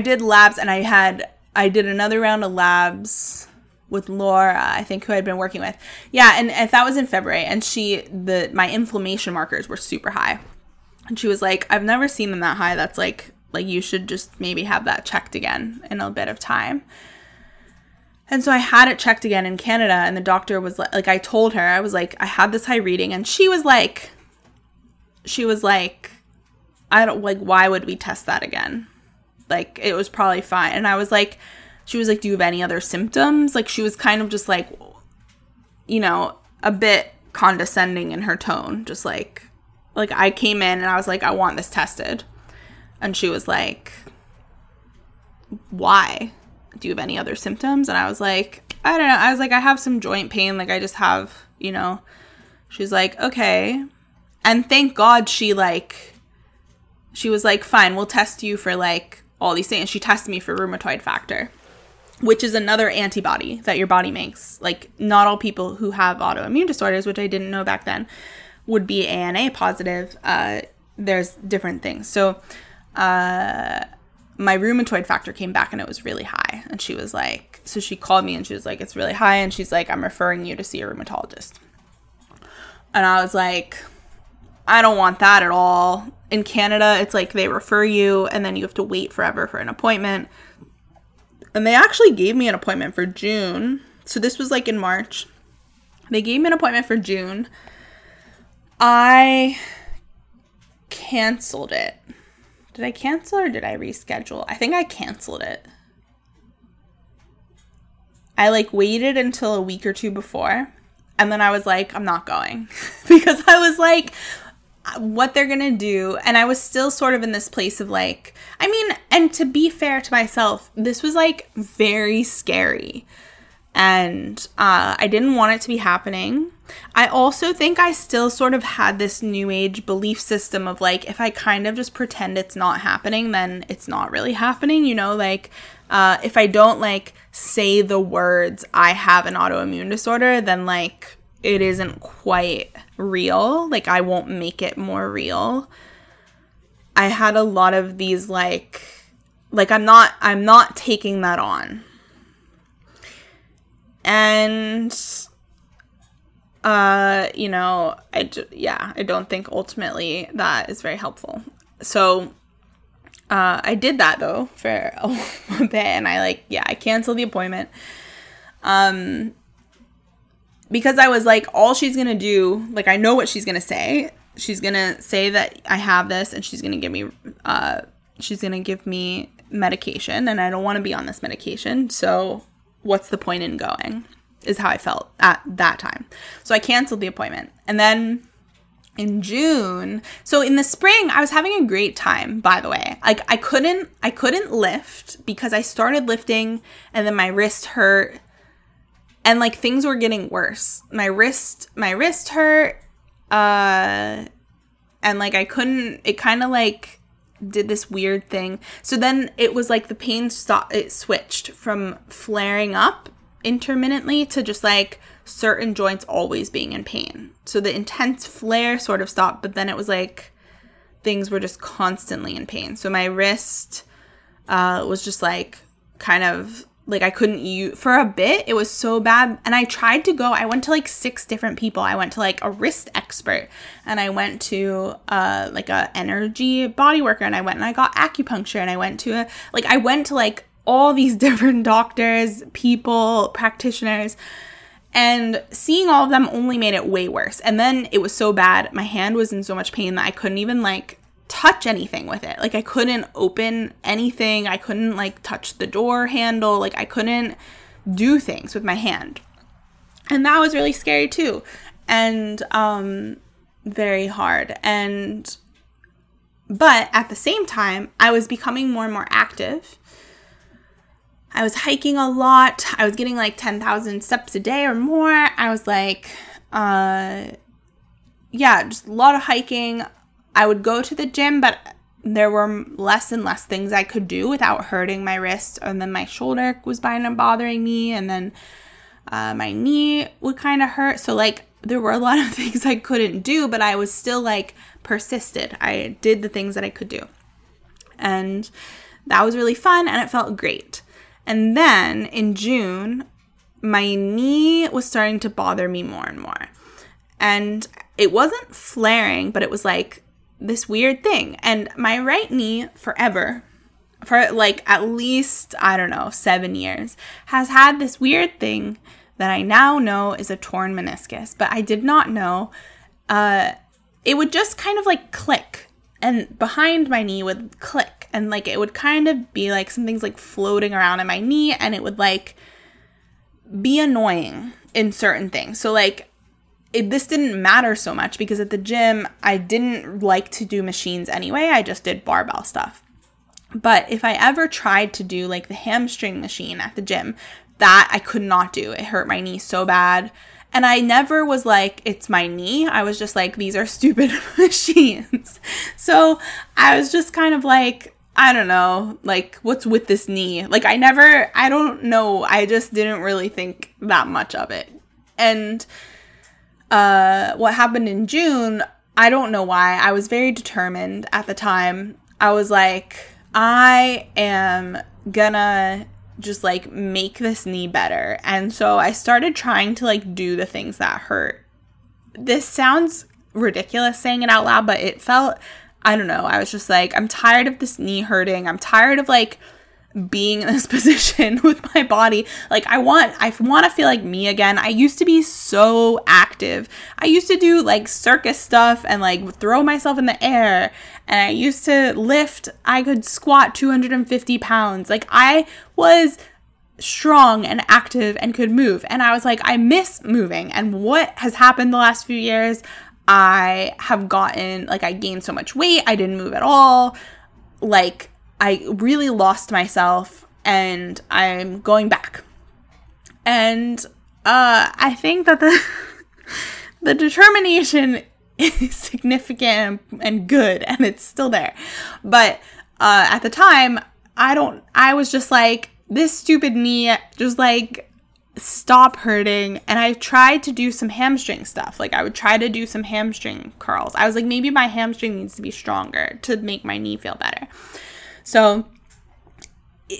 did labs, and I did another round of labs with Laura, I think, who I'd been working with. Yeah, and that was in February. And my inflammation markers were super high. And she was like, I've never seen them that high. That's like you should just maybe have that checked again in a bit of time. And so I had it checked again in Canada. And the doctor was like, I told her, I was like, I had this high reading. And she was like, I don't, like, why would we test that again? Like, it was probably fine. And I was like, she was like, do you have any other symptoms? Like, she was kind of just like, you know, a bit condescending in her tone. Just like I came in and I was like, I want this tested. And she was like, why? Do you have any other symptoms? And I was like, I don't know. I was like, I have some joint pain. Like, I just have, you know. She's like, okay. And thank God she was like, fine, we'll test you for like all these things. She tested me for rheumatoid factor, which is another antibody that your body makes. Like, not all people who have autoimmune disorders, which I didn't know back then, would be ANA positive, there's different things. So my rheumatoid factor came back and it was really high. And she was like, so she called me and she was like, it's really high. And she's like, I'm referring you to see a rheumatologist. And I was like, I don't want that at all. In Canada, it's like they refer you and then you have to wait forever for an appointment. And they actually gave me an appointment for June. So this was like in March. They gave me an appointment for June. I canceled it. Did I cancel or did I reschedule? I think I canceled it. I like waited until a week or two before. And then I was like, I'm not going. Because I was like, what they're going to do. And I was still sort of in this place of like, I mean, and to be fair to myself, this was like very scary. And I didn't want it to be happening. I also think I still sort of had this new age belief system of like, if I kind of just pretend it's not happening, then it's not really happening. You know, like if I don't like say the words, I have an autoimmune disorder, then like it isn't quite real. Like I won't make it more real. I had a lot of these like I'm not taking that on. And, you know, I don't think ultimately that is very helpful. So, I did that though for a bit and I canceled the appointment. Because I was like, all she's going to do, like, I know what she's going to say. She's going to say that I have this and she's going to give me medication and I don't want to be on this medication. So what's the point in going is how I felt at that time. So I canceled the appointment. And then in June, so in the spring, I was having a great time, by the way. Like I couldn't lift because I started lifting and then my wrist hurt and like things were getting worse. My wrist hurt. And like, I couldn't, it kind of like did this weird thing. So then it was like the pain stopped, it switched from flaring up intermittently to just like certain joints always being in pain. So the intense flare sort of stopped, but then it was like things were just constantly in pain. So my wrist was just like kind of like I couldn't use for a bit. It was so bad. And I tried to go. I went to like 6 different people. I went to like a wrist expert and I went to like a energy body worker and I went and I got acupuncture and I went to like all these different doctors, people, practitioners, and seeing all of them only made it way worse. And then it was so bad. My hand was in so much pain that I couldn't even like touch anything with it. Like I couldn't open anything. I couldn't like touch the door handle. Like I couldn't do things with my hand. And that was really scary too. And very hard. And but at the same time, I was becoming more and more active. I was hiking a lot. I was getting like 10,000 steps a day or more. I was like just a lot of hiking. I would go to the gym, but there were less and less things I could do without hurting my wrist. And then my shoulder was kind of bothering me. And then my knee would kind of hurt. So, like, there were a lot of things I couldn't do, but I was still, like, persisted. I did the things that I could do. And that was really fun, and it felt great. And then in June, my knee was starting to bother me more and more. And it wasn't flaring, but it was, like, this weird thing. And my right knee forever, for like at least, I don't know, 7 years, has had this weird thing that I now know is a torn meniscus, but I did not know. It would just kind of like click, and behind my knee would click, and like it would kind of be like something's like floating around in my knee, and it would like be annoying in certain things. So like this didn't matter so much because at the gym, I didn't like to do machines anyway. I just did barbell stuff. But if I ever tried to do like the hamstring machine at the gym, that I could not do. It hurt my knee so bad. And I never was like, it's my knee. I was just like, these are stupid machines. So I was just kind of like, I don't know, like, what's with this knee? Like, I don't know. I just didn't really think that much of it. And what happened in June, I don't know why, I was very determined at the time. I was like, I am gonna just like make this knee better. And so I started trying to like do the things that hurt. This sounds ridiculous saying it out loud, but it felt, I don't know, I was just like, I'm tired of this knee hurting. I'm tired of like being in this position with my body. Like I want to feel like me again. I used to be so active. I used to do like circus stuff and like throw myself in the air. And I used to lift, I could squat 250 pounds. Like I was strong and active and could move. And I was like, I miss moving. And what has happened the last few years, I have gotten, like I gained so much weight. I didn't move at all. Like I really lost myself, and I'm going back. And I think that the determination is significant and good, and it's still there. But at the time, I was just like, this stupid knee, just like stop hurting. And I tried to do some hamstring stuff. Like I would try to do some hamstring curls. I was like, maybe my hamstring needs to be stronger to make my knee feel better. So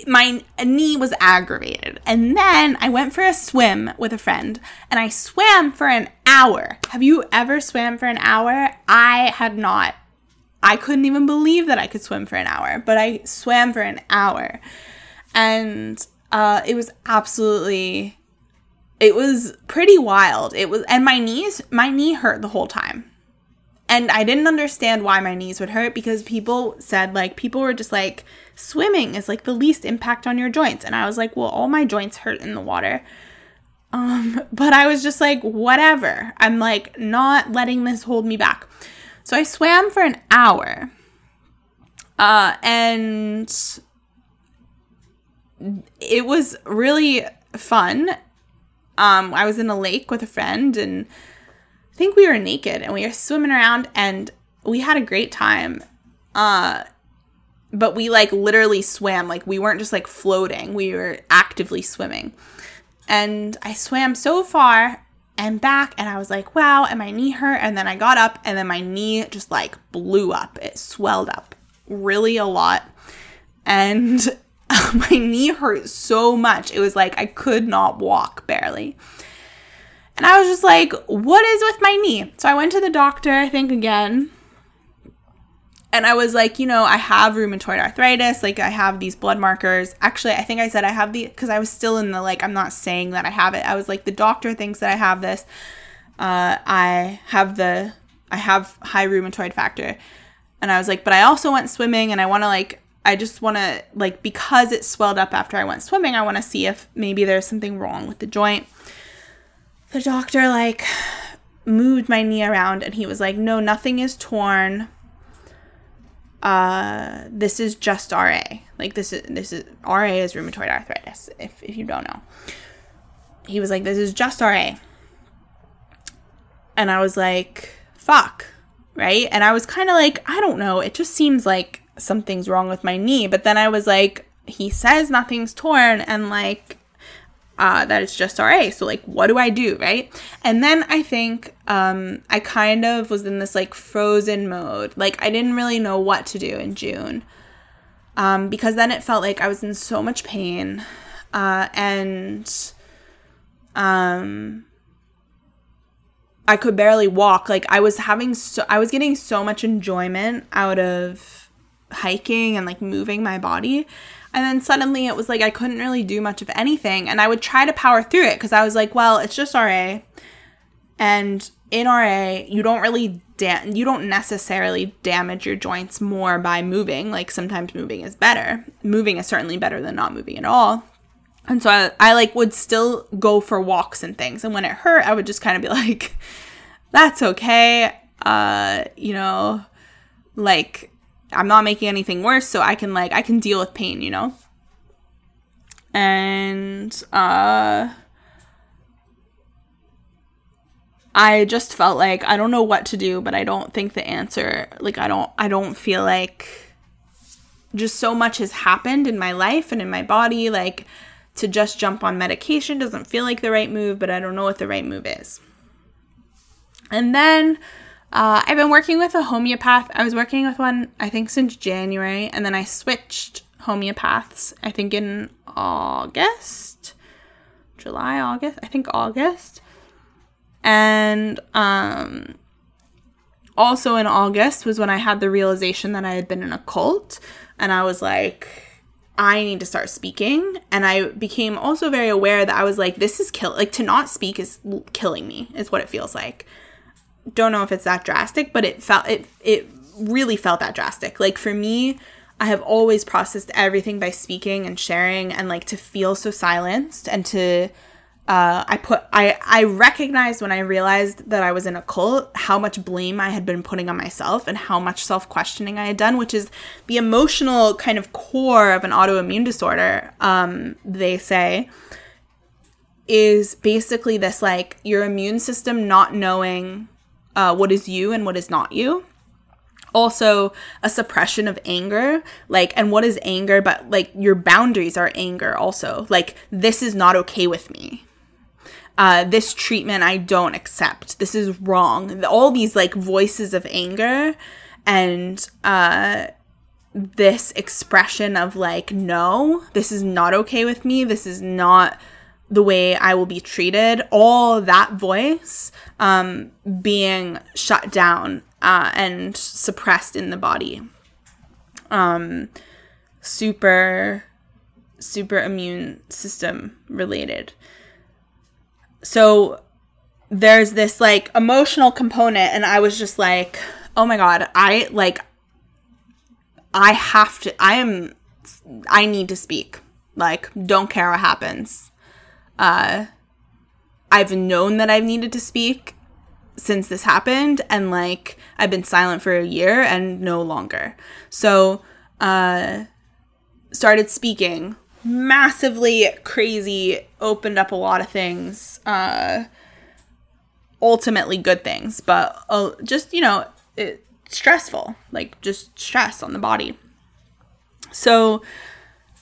my knee was aggravated. And then I went for a swim with a friend, and I swam for an hour. Have you ever swam for an hour? I had not. I couldn't even believe that I could swim for an hour, but I swam for an hour. And it was absolutely, it was pretty wild. It was, and my knee hurt the whole time. And I didn't understand why my knees would hurt, because people said, like, people were just like, swimming is like the least impact on your joints. And I was like, well, all my joints hurt in the water. But I was just like, whatever. I'm like, not letting this hold me back. So I swam for an hour. And it was really fun. I was in a lake with a friend, and I think we were naked, and we were swimming around, and we had a great time. But we like literally swam, like we weren't just like floating, we were actively swimming. And I swam so far and back, and I was like, wow, and my knee hurt. And then I got up, and then my knee just like blew up. It swelled up really a lot, and my knee hurt so much. It was like I could not walk barely. And I was just like, what is with my knee? So I went to the doctor, I think, again. And I was like, you know, I have rheumatoid arthritis. Like, I have these blood markers. Actually, I think I said I have the, because I was still in the, like, I'm not saying that I have it. I was like, the doctor thinks that I have this. I have high rheumatoid factor. And I was like, but I also went swimming, and I want to, like, I just want to, like, because it swelled up after I went swimming, I want to see if maybe there's something wrong with the joint. The doctor, like, moved my knee around, and he was like, no, nothing is torn. This is just RA. Like, this is RA is rheumatoid arthritis, if you don't know. He was like, this is just RA. And I was like, fuck, right? And I was kind of like, I don't know. It just seems like something's wrong with my knee. But then I was like, he says nothing's torn, and, like, that it's just RA. So, like, what do I do, right? And then I think I kind of was in this, like, frozen mode. Like, I didn't really know what to do in June, because then it felt like I was in so much pain. And I could barely walk. Like, I was having I was getting so much enjoyment out of hiking and, like, moving my body. And then suddenly it was like I couldn't really do much of anything. And I would try to power through it, because I was like, well, it's just RA. And in RA, you don't really you don't necessarily damage your joints more by moving. Like, sometimes moving is better. Moving is certainly better than not moving at all. And so I like would still go for walks and things. And when it hurt, I would just kind of be like, that's okay. You know, like, I'm not making anything worse, so I can deal with pain, you know? And I just felt like I don't know what to do, but I don't think the answer, like, I don't feel like, just so much has happened in my life and in my body, like, to just jump on medication doesn't feel like the right move, but I don't know what the right move is. And then I've been working with a homeopath. I was working with one, I think, since January, and then I switched homeopaths, I think, in August. And also in August was when I had the realization that I had been in a cult, and I was like, I need to start speaking. And I became also very aware that I was like, this is to not speak is killing me, is what it feels like. Don't know if it's that drastic, but it really felt that drastic. Like, for me, I have always processed everything by speaking and sharing, and like, to feel so silenced and to I recognized when I realized that I was in a cult how much blame I had been putting on myself and how much self-questioning I had done, which is the emotional kind of core of an autoimmune disorder, they say, is basically this, like, your immune system not knowing what is you and what is not you. Also, a suppression of anger, like, and what is anger? But, like, your boundaries are anger also. Like, this is not okay with me. This treatment I don't accept. This is wrong. All these, like, voices of anger and this expression of, like, no, this is not okay with me. This is not the way I will be treated. All that voice being shut down and suppressed in the body. Super immune system related. So there's this, like, emotional component, and I was just like, oh my God, I need to speak. Like, don't care what happens. I've known that I've needed to speak since this happened, and, like, I've been silent for a year and no longer. So, started speaking. Massively crazy, opened up a lot of things, ultimately good things, but just, you know, stressful, like, just stress on the body. So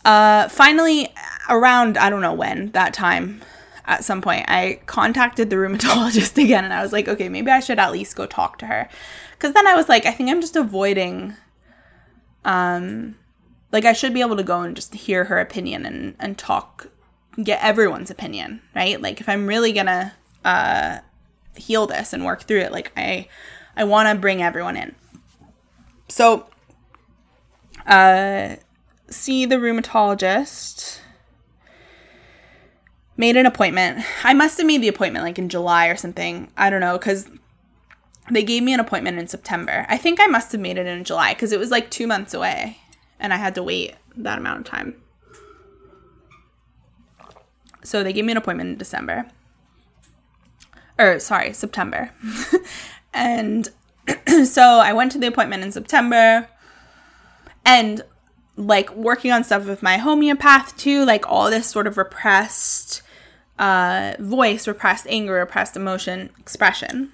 finally, around, I don't know when, that time, at some point, I contacted the rheumatologist again, and I was like, okay, maybe I should at least go talk to her. Because then I was like, I think I'm just avoiding, like, I should be able to go and just hear her opinion and talk, get everyone's opinion, right? Like, if I'm really going to heal this and work through it, like, I want to bring everyone in. So, see the rheumatologist. Made an appointment. I must have made the appointment, like, in July or something. I don't know, because they gave me an appointment in September. I think I must have made it in July, because it was, like, 2 months away, and I had to wait that amount of time. So they gave me an appointment in December. September. And so I went to the appointment in September, and, like, working on stuff with my homeopath too, like, all this sort of repressed voice, repressed anger, repressed emotion, expression,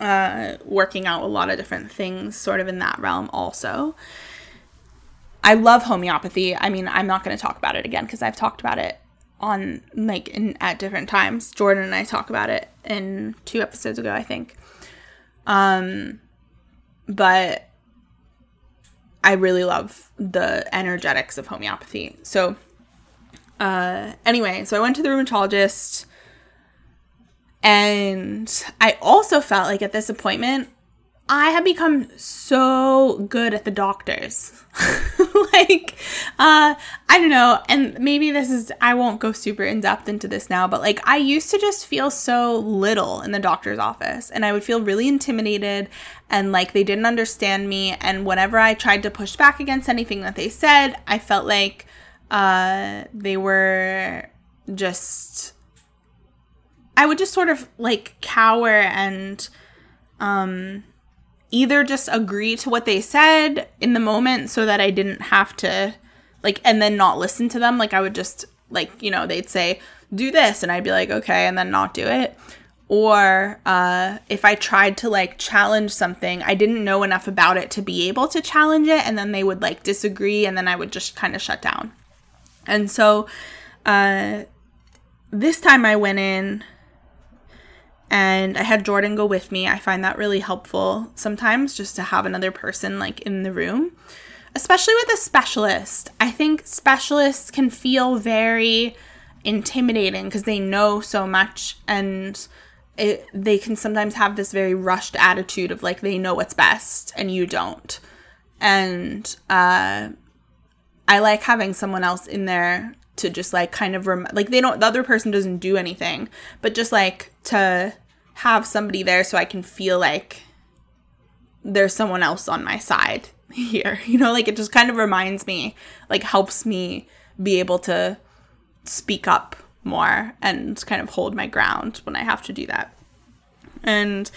working out a lot of different things sort of in that realm also. I love homeopathy. I mean, I'm not going to talk about it again because I've talked about it on, like, at different times. Jordan and I talked about it in 2 episodes ago, I think. But I really love the energetics of homeopathy. So anyway, so I went to the rheumatologist, and I also felt like at this appointment, I had become so good at the doctors. Like, I don't know, and maybe I won't go super in-depth into this now, but, like, I used to just feel so little in the doctor's office, and I would feel really intimidated, and, like, they didn't understand me, and whenever I tried to push back against anything that they said, I felt like they were just... I would just sort of, like, cower and... either just agree to what they said in the moment so that I didn't have to, like, and then not listen to them. Like, I would just, like, you know, they'd say, do this, and I'd be like, okay, and then not do it. Or if I tried to, like, challenge something, I didn't know enough about it to be able to challenge it, and then they would, like, disagree, and then I would just kind of shut down. And so this time I went in, And I had Jordan go with me. I find that really helpful sometimes, just to have another person like in the room, especially with a specialist. I think specialists can feel very intimidating because they know so much, and they can sometimes have this very rushed attitude of like they know what's best and you don't. And I like having someone else in there to just like kind of the other person doesn't do anything, but just like to have somebody there so I can feel like there's someone else on my side here, you know, like it just kind of reminds me, like helps me be able to speak up more and kind of hold my ground when I have to do that. And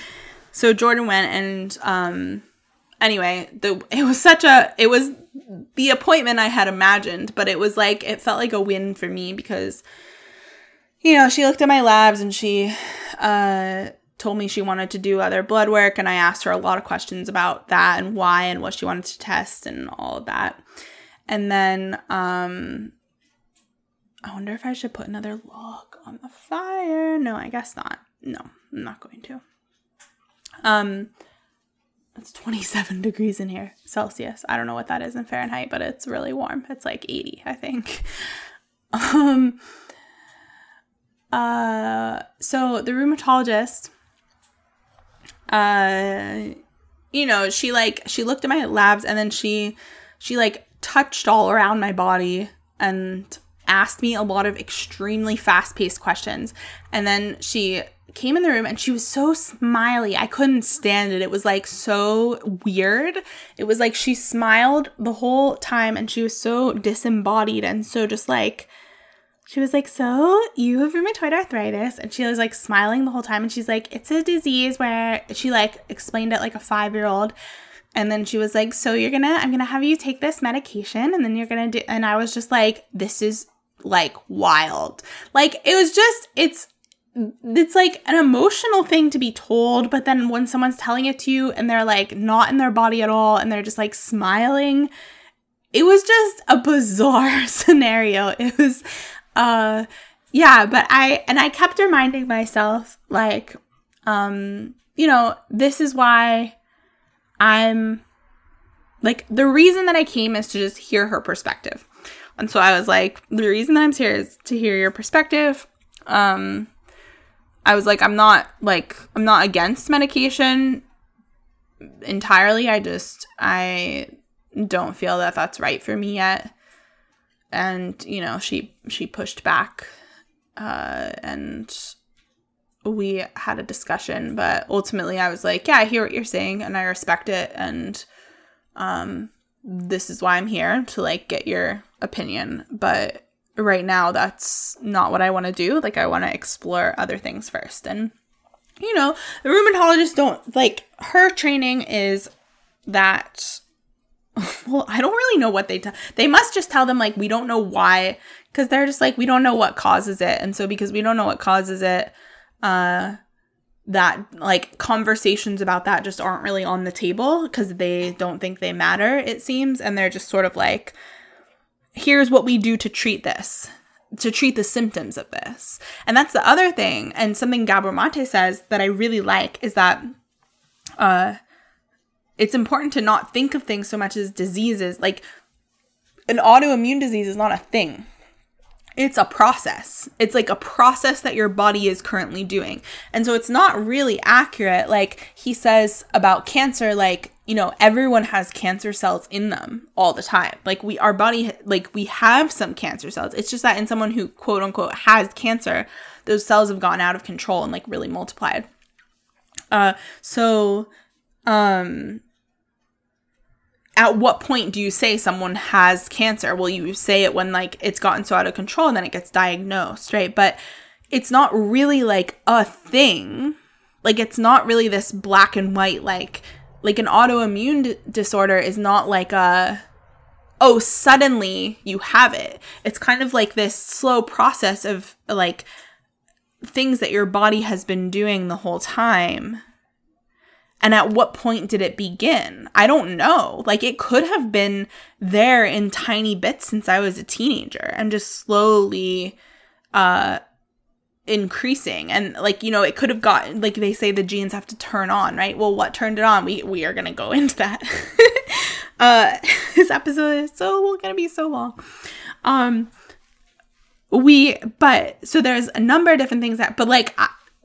so Jordan went, and anyway, it was the appointment I had imagined, but it was like, it felt like a win for me because, you know, she looked at my labs and she told me she wanted to do other blood work. And I asked her a lot of questions about that and why and what she wanted to test and all of that. And then I wonder if I should put another log on the fire. No, I guess not. No, I'm not going to. It's 27 degrees in here, Celsius. I don't know what that is in Fahrenheit, but it's really warm. It's like 80, I think. So the rheumatologist, you know, she looked at my labs, and then she like touched all around my body and asked me a lot of extremely fast-paced questions. And then she came in the room and she was so smiley. I couldn't stand it. It was like so weird. It was like she smiled the whole time and she was so disembodied and so just like, she was like, so you have rheumatoid arthritis. And she was like smiling the whole time. And she's like, it's a disease where she like explained it like a 5-year-old. And then she was like, so I'm going to have you take this medication and then you're going to do. And I was just like, this is like wild. Like it was just, it's like an emotional thing to be told, but then when someone's telling it to you and they're like not in their body at all and they're just like smiling, it was just a bizarre scenario. It was, but I kept reminding myself like, you know, this is why I'm like, the reason that I came is to just hear her perspective. And so I was like, the reason that I'm here is to hear your perspective. I was like, I'm not against medication entirely. I don't feel that that's right for me yet. And, you know, she pushed back, and we had a discussion, but ultimately I was like, yeah, I hear what you're saying and I respect it. And, this is why I'm here, to like get your opinion, but right now that's not what I want to do. Like I want to explore other things first. And, you know, the rheumatologists don't, like, her training is that, well, I don't really know what they must just tell them, like, we don't know why, because they're just like, we don't know what causes it. And so because we don't know what causes it, that like conversations about that just aren't really on the table because they don't think they matter, it seems. And they're just sort of like, here's what we do to treat this, to treat the symptoms of this. And that's the other thing. And something Gabor Mate says that I really like is that it's important to not think of things so much as diseases. Like an autoimmune disease is not a thing. It's a process. It's like a process that your body is currently doing. And so it's not really accurate. Like he says about cancer, like, you know, everyone has cancer cells in them all the time. Like our body, like we have some cancer cells. It's just that in someone who quote unquote has cancer, those cells have gotten out of control and like really multiplied. At what point do you say someone has cancer? Well, you say it when like it's gotten so out of control and then it gets diagnosed, right? But it's not really like a thing. Like it's not really this black and white, like an autoimmune disorder is not like a, oh, suddenly you have it. It's kind of like this slow process of like things that your body has been doing the whole time. And at what point did it begin? I don't know. Like it could have been there in tiny bits since I was a teenager and just slowly increasing. And like, you know, it could have gotten, like they say the genes have to turn on, right? Well, what turned it on? We are going to go into that. This episode is going to be so long. So there's a number of different things that, but like,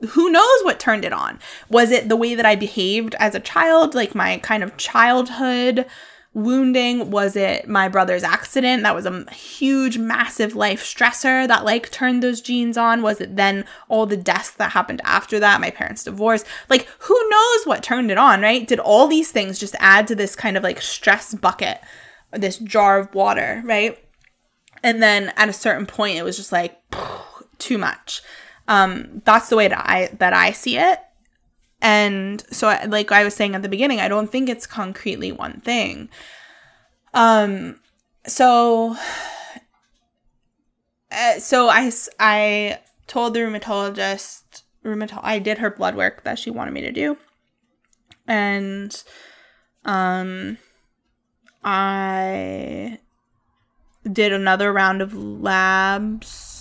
who knows what turned it on? Was it the way that I behaved as a child, like my kind of childhood wounding? Was it my brother's accident? That was a huge, massive life stressor that like turned those genes on. Was it then all the deaths that happened after that? My parents' divorce? Like, who knows what turned it on, right? Did all these things just add to this kind of like stress bucket, this jar of water, right? And then at a certain point, it was just like too much. That's the way that I see it. And so, like I was saying at the beginning, I don't think it's concretely one thing. So I told the rheumatologist, I did her blood work that she wanted me to do. And, I did another round of labs,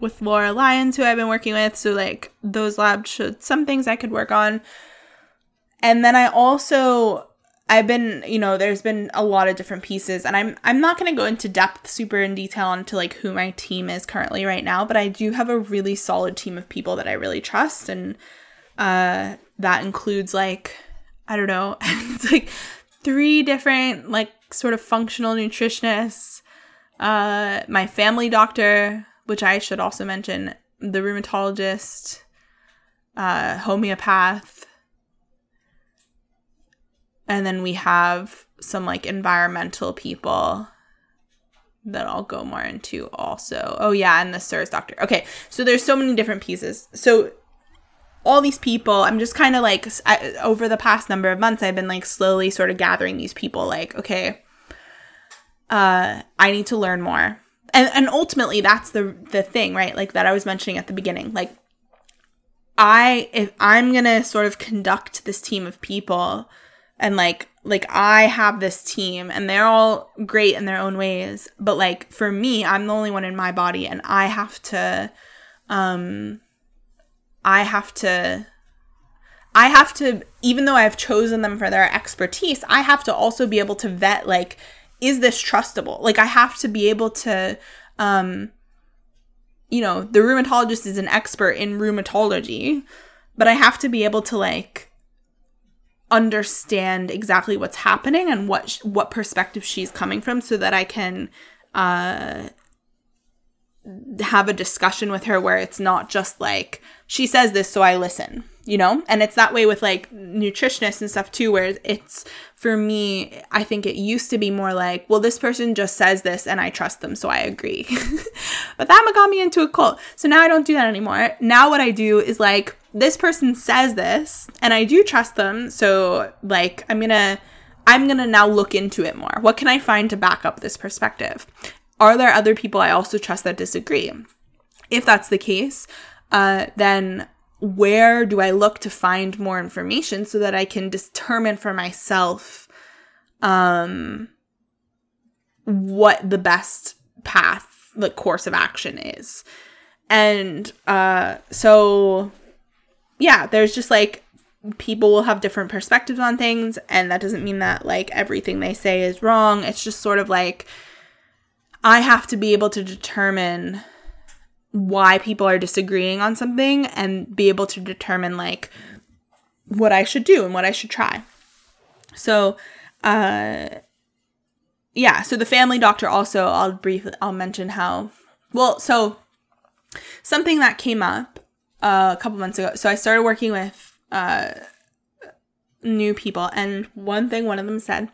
with Laura Lyons, who I've been working with. So like those labs showed some things I could work on. And then I've been, you know, there's been a lot of different pieces, and I'm not going to go into depth super in detail into like who my team is currently right now, but I do have a really solid team of people that I really trust. And, that includes like, I don't know, it's like 3 different, like sort of functional nutritionists, my family doctor, which I should also mention, the rheumatologist, homeopath, and then we have some like environmental people that I'll go more into also. Oh yeah, and the CIRS doctor. Okay, so there's so many different pieces. So all these people, I'm just kind of like, over the past number of months, I've been like slowly sort of gathering these people like, okay, I need to learn more. And ultimately that's the thing, right? Like that I was mentioning at the beginning, like if I'm going to sort of conduct this team of people, and like I have this team and they're all great in their own ways, but like for me, I'm the only one in my body, and I have to, even though I've chosen them for their expertise, I have to also be able to vet, like, is this trustable? Like, I have to be able to, you know, the rheumatologist is an expert in rheumatology, but I have to be able to, like, understand exactly what's happening and what perspective she's coming from, so that I can have a discussion with her where it's not just, like, she says this, so I listen, you know? And it's that way with, like, nutritionists and stuff, too, where it's, for me, I think it used to be more like, well, this person just says this and I trust them, so I agree. But that got me into a cult. So now I don't do that anymore. Now what I do is, like, this person says this and I do trust them, so, like, I'm gonna now look into it more. What can I find to back up this perspective? Are there other people I also trust that disagree? If that's the case, then where do I look to find more information so that I can determine for myself what the best path, the course of action is? And so, yeah, there's just, like, people will have different perspectives on things, and that doesn't mean that, like, everything they say is wrong. It's just sort of, like, I have to be able to determine why people are disagreeing on something and be able to determine, like, what I should do and what I should try. So, yeah. So the family doctor also, I'll mention how, well, so something that came up a couple months ago. So I started working with new people, and one thing one of them said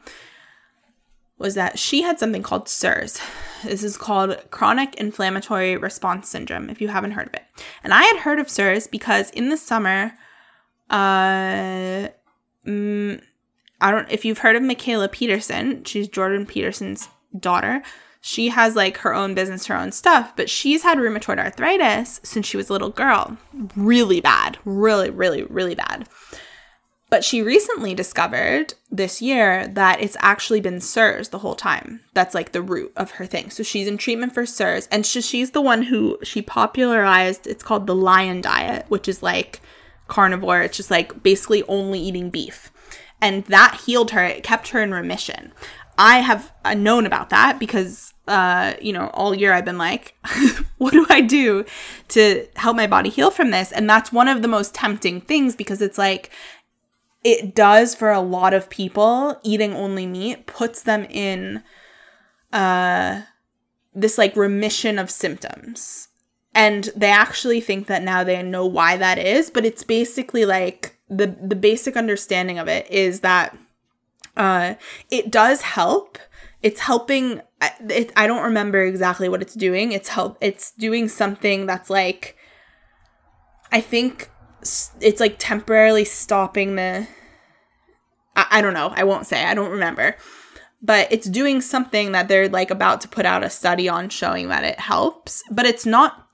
was that she had something called CIRS. This is called Chronic Inflammatory Response Syndrome, if you haven't heard of it. And I had heard of CIRS because in the summer, if you've heard of Michaela Peterson, she's Jordan Peterson's daughter. She has, like, her own business, her own stuff, but she's had rheumatoid arthritis since she was a little girl. Really bad. Really, really, really bad. But she recently discovered this year that it's actually been CIRS the whole time. That's like the root of her thing. So she's in treatment for CIRS, and she's the one who she popularized. It's called the lion diet, which is like carnivore. It's just like basically only eating beef. And that healed her. It kept her in remission. I have known about that because, all year I've been like, what do I do to help my body heal from this? And that's one of the most tempting things because it's like, it does for a lot of people, eating only meat puts them in this like remission of symptoms. And they actually think that now they know why that is, but it's basically like the basic understanding of it is that it does help. It's helping. I don't remember exactly what it's doing. It's doing something that's like, I think it's like temporarily stopping the, I don't know. I won't say, I don't remember, but it's doing something that they're like about to put out a study on showing that it helps, but it's not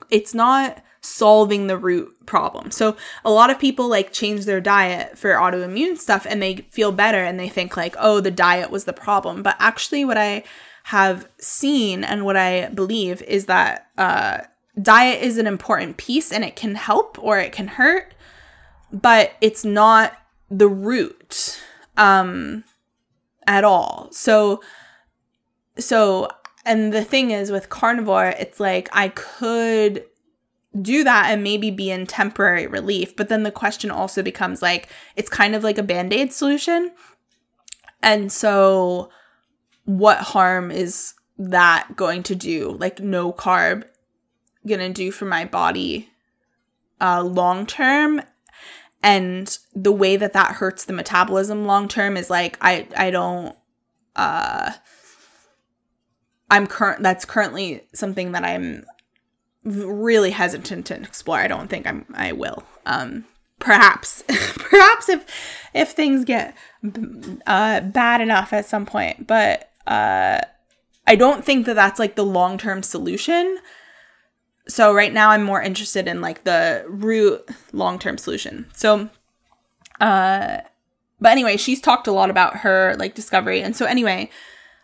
solving the root problem. So a lot of people like change their diet for autoimmune stuff and they feel better and they think like, oh, the diet was the problem. But actually what I have seen and what I believe is that, diet is an important piece and it can help or it can hurt, but it's not the root at all. So, and the thing is with carnivore, it's like I could do that and maybe be in temporary relief, but then the question also becomes like, it's kind of like a Band-Aid solution. And so what harm is that going to do? Like no carb gonna do for my body long term, and the way that hurts the metabolism long term is like that's currently something that I'm really hesitant to explore. I don't think I will. Perhaps if things get bad enough at some point, but I don't think that's like the long term solution. So right now I'm more interested in like the root long-term solution. So, but anyway, she's talked a lot about her like discovery. And so anyway,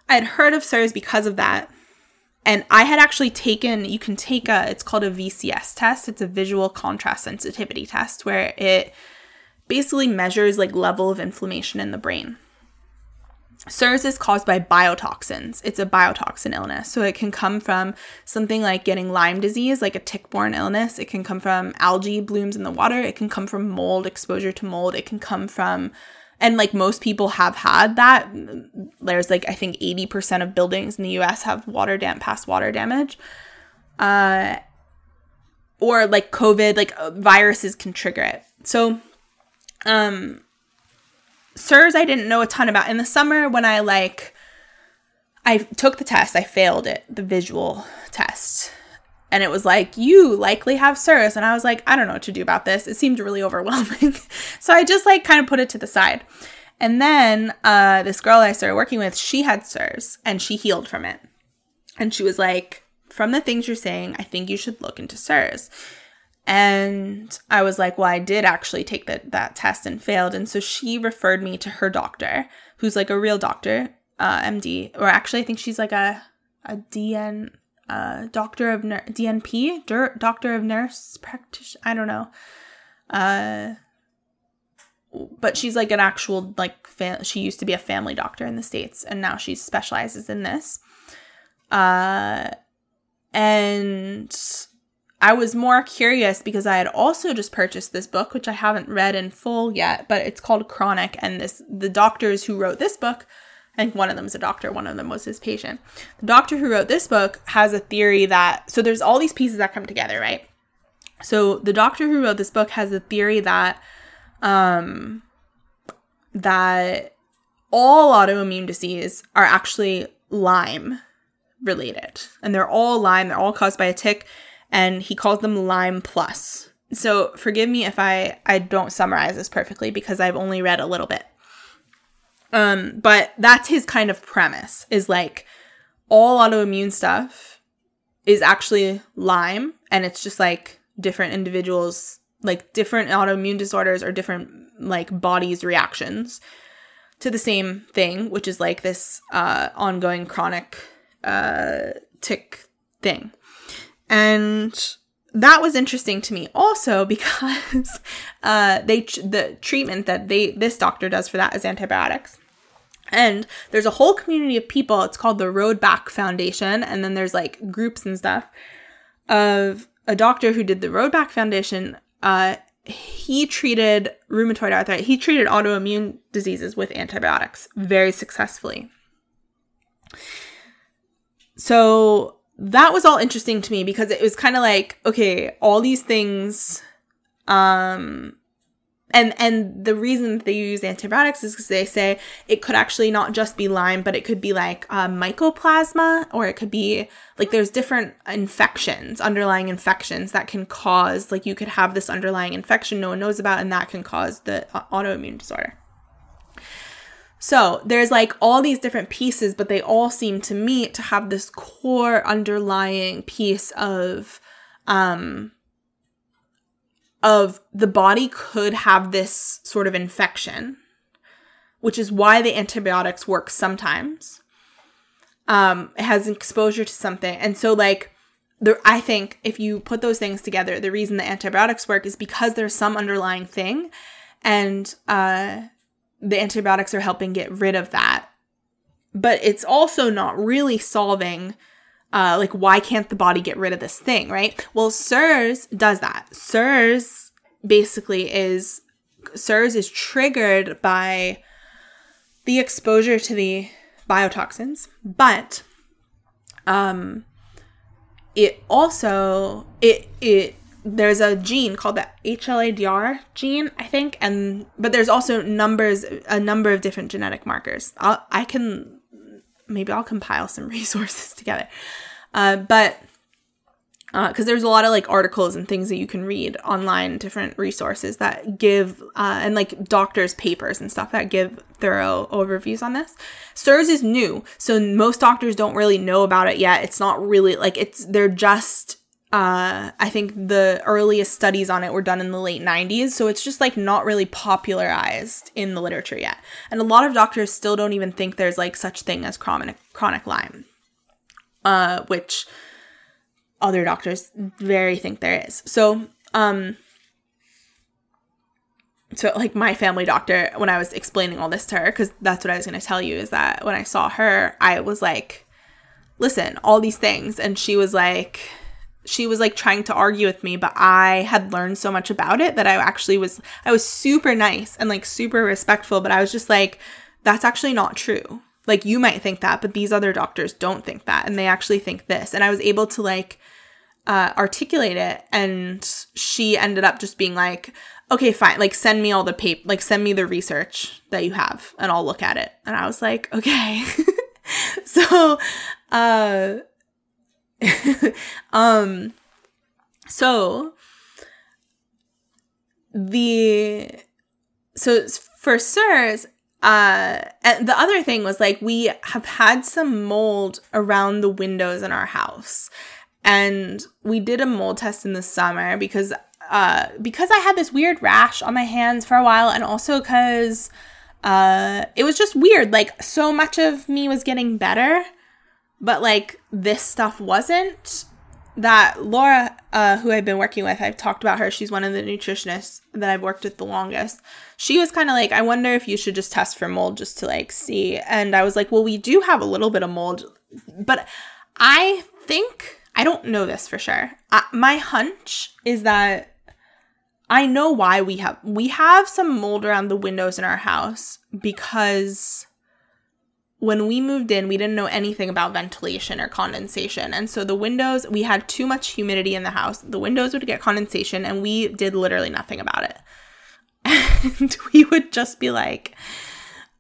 I had heard of CIRS because of that. And I had actually you can take it's called a VCS test. It's a visual contrast sensitivity test where it basically measures like level of inflammation in the brain. CIRS is caused by biotoxins. It's a biotoxin illness. So it can come from something like getting Lyme disease, like a tick-borne illness. It can come from algae blooms in the water. It can come from mold, exposure to mold. It can come from, and like most people have had that. There's like, I think 80% of buildings in the US have past water damage. Or like COVID, like viruses can trigger it. So, CIRS I didn't know a ton about. In the summer when I took the test, I failed it, the visual test. And it was like, you likely have CIRS. And I was like, I don't know what to do about this. It seemed really overwhelming. So I just like kind of put it to the side. And then this girl I started working with, she had CIRS and she healed from it. And she was like, from the things you're saying, I think you should look into CIRS. And I was like, well, I did actually take that test and failed. And so she referred me to her doctor, who's like a real doctor, MD, or actually I think she's like a DN, doctor of DNP, doctor of nurse practitioner. I don't know. But she's like an actual, like she used to be a family doctor in the States and now she specializes in this. And I was more curious because I had also just purchased this book, which I haven't read in full yet, but it's called Chronic. And the doctors who wrote this book, I think one of them is a doctor, one of them was his patient. The doctor who wrote this book has a theory that, so there's all these pieces that come together, right? So the doctor who wrote this book has a theory that, that all autoimmune disease are actually Lyme related. And they're all Lyme, they're all caused by a tick. And he calls them Lyme Plus. So forgive me if I don't summarize this perfectly because I've only read a little bit. But that's his kind of premise, is like all autoimmune stuff is actually Lyme. And it's just like different individuals, like different autoimmune disorders or different like body's reactions to the same thing, which is like this ongoing chronic tick thing. And that was interesting to me also because the treatment that this doctor does for that is antibiotics. And there's a whole community of people. It's called the Road Back Foundation. And then there's like groups and stuff of a doctor who did the Road Back Foundation. He treated rheumatoid arthritis. He treated autoimmune diseases with antibiotics very successfully. So that was all interesting to me because it was kind of like, okay, all these things, and the reason that they use antibiotics is because they say it could actually not just be Lyme, but it could be like mycoplasma, or it could be like there's different infections, underlying infections that can cause, like you could have this underlying infection no one knows about, and that can cause the autoimmune disorder. So there's like all these different pieces, but they all seem to me to have this core underlying piece of the body could have this sort of infection, which is why the antibiotics work sometimes. It has exposure to something. And so like, I think if you put those things together, the reason the antibiotics work is because there's some underlying thing, and the antibiotics are helping get rid of that. But it's also not really solving like, why can't the body get rid of this thing, right? Well, CIRS does that. CIRS is triggered by the exposure to the biotoxins, but there's a gene called the HLA-DR gene, I think, but there's also a number of different genetic markers. Maybe I'll compile some resources together. Because there's a lot of like articles and things that you can read online, different resources that give, and like doctors' papers and stuff that give thorough overviews on this. CIRS is new, so most doctors don't really know about it yet. It's not really like they're just, I think the earliest studies on it were done in the late 90s. So it's just like not really popularized in the literature yet. And a lot of doctors still don't even think there's like such thing as chronic Lyme, which other doctors very think there is. So, like my family doctor, when I was explaining all this to her, cause that's what I was going to tell you, is that when I saw her, I was like, listen, all these things. And she was trying to argue with me, but I had learned so much about it that I was super nice and like super respectful, but I was just like, that's actually not true. Like, you might think that, but these other doctors don't think that, and they actually think this. And I was able to like articulate it, and she ended up just being like, okay, fine, like send me all the paper, like send me the research that you have and I'll look at it. And I was like, okay. So, so for CIRS, and the other thing was like, we have had some mold around the windows in our house, and we did a mold test in the summer because I had this weird rash on my hands for a while, and also because, it was just weird. Like, so much of me was getting better, but like this stuff wasn't. That Laura, who I've been working with, I've talked about her. She's one of the nutritionists that I've worked with the longest. She was kind of like, I wonder if you should just test for mold just to like see. And I was like, well, we do have a little bit of mold, but I think, I don't know this for sure. My hunch is that I know why we have some mold around the windows in our house, because when we moved in, we didn't know anything about ventilation or condensation. And so the windows, we had too much humidity in the house. The windows would get condensation, and we did literally nothing about it. And we would just be like,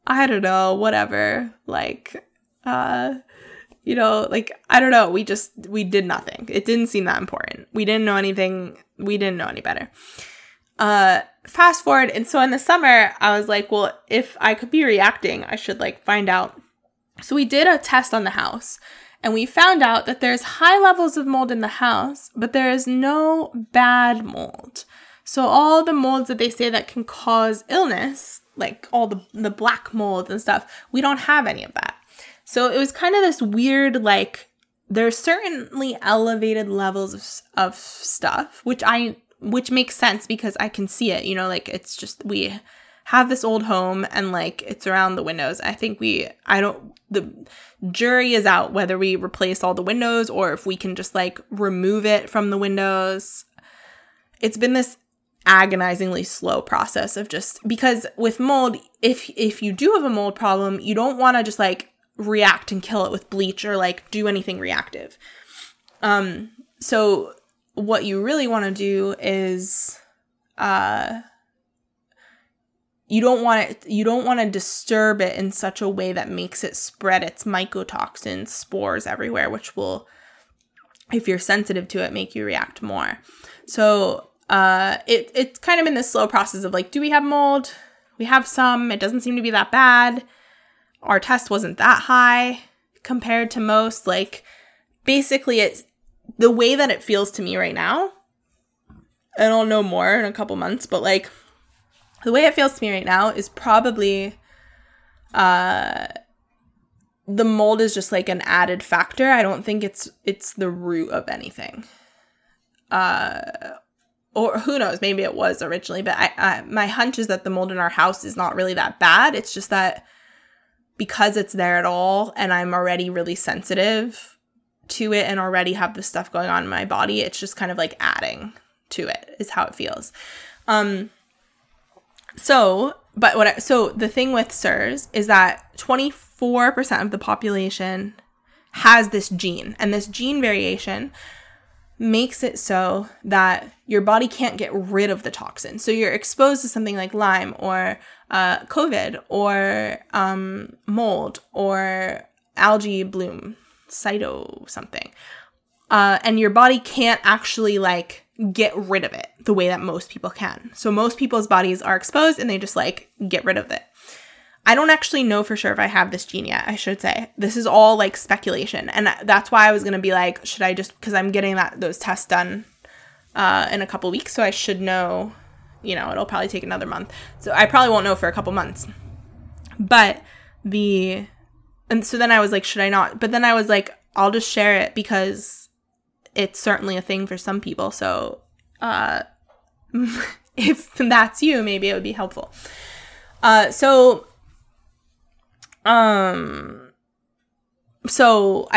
I don't know, whatever. Like, I don't know. We did nothing. It didn't seem that important. We didn't know anything. We didn't know any better. Fast forward. And so in the summer, I was like, well, if I could be reacting, I should like find out. So we did a test on the house, and we found out that there's high levels of mold in the house, but there is no bad mold. So all the molds that they say that can cause illness, like all the black molds and stuff, we don't have any of that. So it was kind of this weird, like, there's certainly elevated levels of stuff, which makes sense because I can see it, you know, like, it's just, we have this old home and, like, it's around the windows. I think the jury is out whether we replace all the windows or if we can just, like, remove it from the windows. It's been this agonizingly slow process of just, because with mold, if you do have a mold problem, you don't want to just, like, react and kill it with bleach or, like, do anything reactive. So what you really want to do is, you don't want to disturb it in such a way that makes it spread its mycotoxins, spores everywhere, which will, if you're sensitive to it, make you react more. So it's kind of in this slow process of, like, do we have mold? We have some. It doesn't seem to be that bad. Our test wasn't that high compared to most. Like, basically, it's the way that it feels to me right now, and I'll know more in a couple months, but, like, the way it feels to me right now is probably the mold is just, like, an added factor. I don't think it's the root of anything. Or who knows, maybe it was originally, but my hunch is that the mold in our house is not really that bad. It's just that because it's there at all and I'm already really sensitive to it and already have this stuff going on in my body, it's just kind of, like, adding to it is how it feels. So the thing with CIRS is that 24% of the population has this gene, and this gene variation makes it so that your body can't get rid of the toxin. So you're exposed to something like Lyme or COVID or mold or algae bloom, cyto something, and your body can't actually, like, get rid of it the way that most people can. So most people's bodies are exposed and they just, like, get rid of it. I don't actually know for sure if I have this gene yet, I should say. This is all, like, speculation. And that's why I was going to be like, should I just, because I'm getting those tests done in a couple weeks. So I should know, you know, it'll probably take another month. So I probably won't know for a couple months. And so then I was like, should I not? But then I was like, I'll just share it because it's certainly a thing for some people. So if that's you, maybe it would be helpful. So I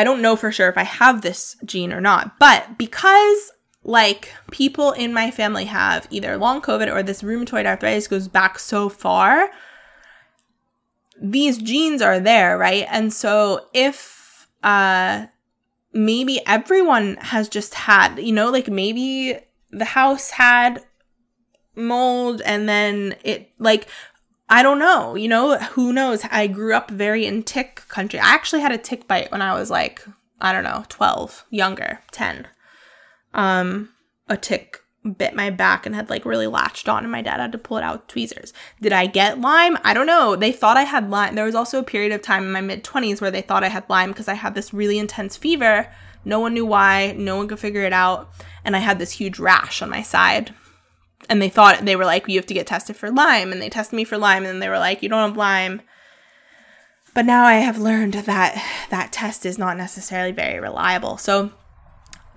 don't know for sure if I have this gene or not, but because, like, people in my family have either long COVID or this rheumatoid arthritis goes back so far, these genes are there, right? And so if maybe everyone has just had, you know, like, maybe the house had mold and then it, like, I don't know, you know, who knows? I grew up very in tick country. I actually had a tick bite when I was, like, I don't know, 12, younger, 10. A tick bit my back and had, like, really latched on, and my dad had to pull it out with tweezers. Did I get Lyme? I don't know. They thought I had Lyme. There was also a period of time in my mid-20s where they thought I had Lyme because I had this really intense fever. No one knew why. No one could figure it out. And I had this huge rash on my side. And they thought, they were like, you have to get tested for Lyme. And they tested me for Lyme. And then they were like, you don't have Lyme. But now I have learned that that test is not necessarily very reliable. So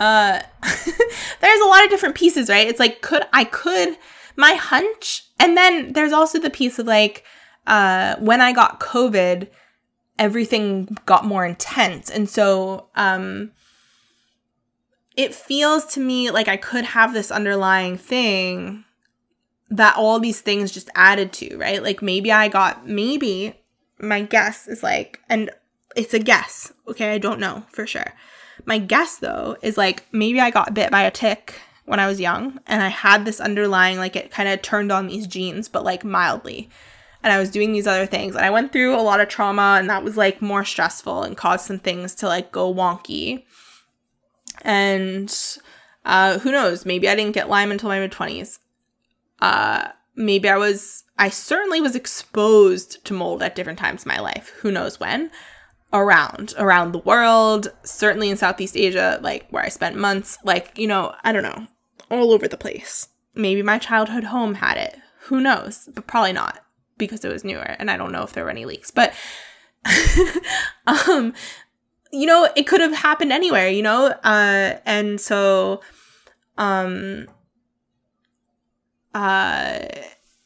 there's a lot of different pieces, right? It's like, my hunch. And then there's also the piece of, like, when I got COVID, everything got more intense. And so it feels to me like I could have this underlying thing that all these things just added to, right? Like, maybe my guess is, like, and it's a guess, okay? I don't know for sure. My guess, though, is, like, maybe I got bit by a tick when I was young and I had this underlying, like, it kind of turned on these genes, but, like, mildly. And I was doing these other things and I went through a lot of trauma, and that was, like, more stressful and caused some things to, like, go wonky. And who knows, maybe I didn't get Lyme until my mid-20s. Maybe I certainly was exposed to mold at different times in my life. Who knows when? Around the world, certainly in Southeast Asia, like, where I spent months, like, you know, I don't know, all over the place. Maybe my childhood home had it. Who knows? But probably not, because it was newer and I don't know if there were any leaks. But, you know, it could have happened anywhere, you know? And so, or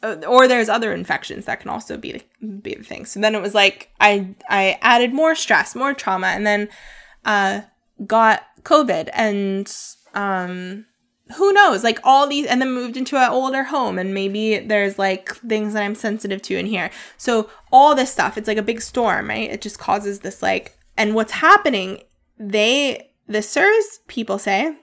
there's other infections that can also be the thing. So then it was like, I added more stress, more trauma, and then, got COVID and, who knows, like all these, and then moved into an older home, and maybe there's like things that I'm sensitive to in here. So all this stuff, it's like a big storm, right? It just causes this like, and what's happening, the CIRS people say,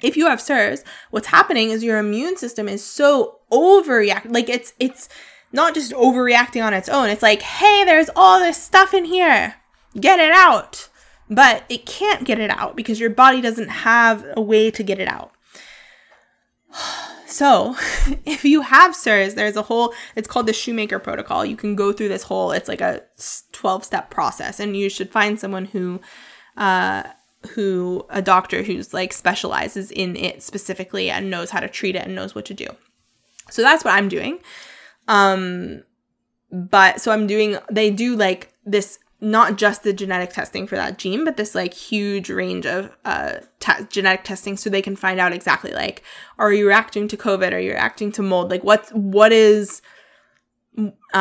if you have CIRS, what's happening is your immune system is so overreacting. Like it's not just overreacting on its own. It's like, hey, there's all this stuff in here, get it out. But it can't get it out because your body doesn't have a way to get it out. So if you have CIRS, there's a whole, it's called the Shoemaker Protocol. You can go through this whole, it's like a 12-step process, and you should find someone who a doctor who's like specializes in it specifically and knows how to treat it and knows what to do. So that's what I'm doing. But so I'm doing, they do like this, not just the genetic testing for that gene, but this like huge range of genetic testing, so they can find out exactly like, are you reacting to COVID? Are you reacting to mold? Like what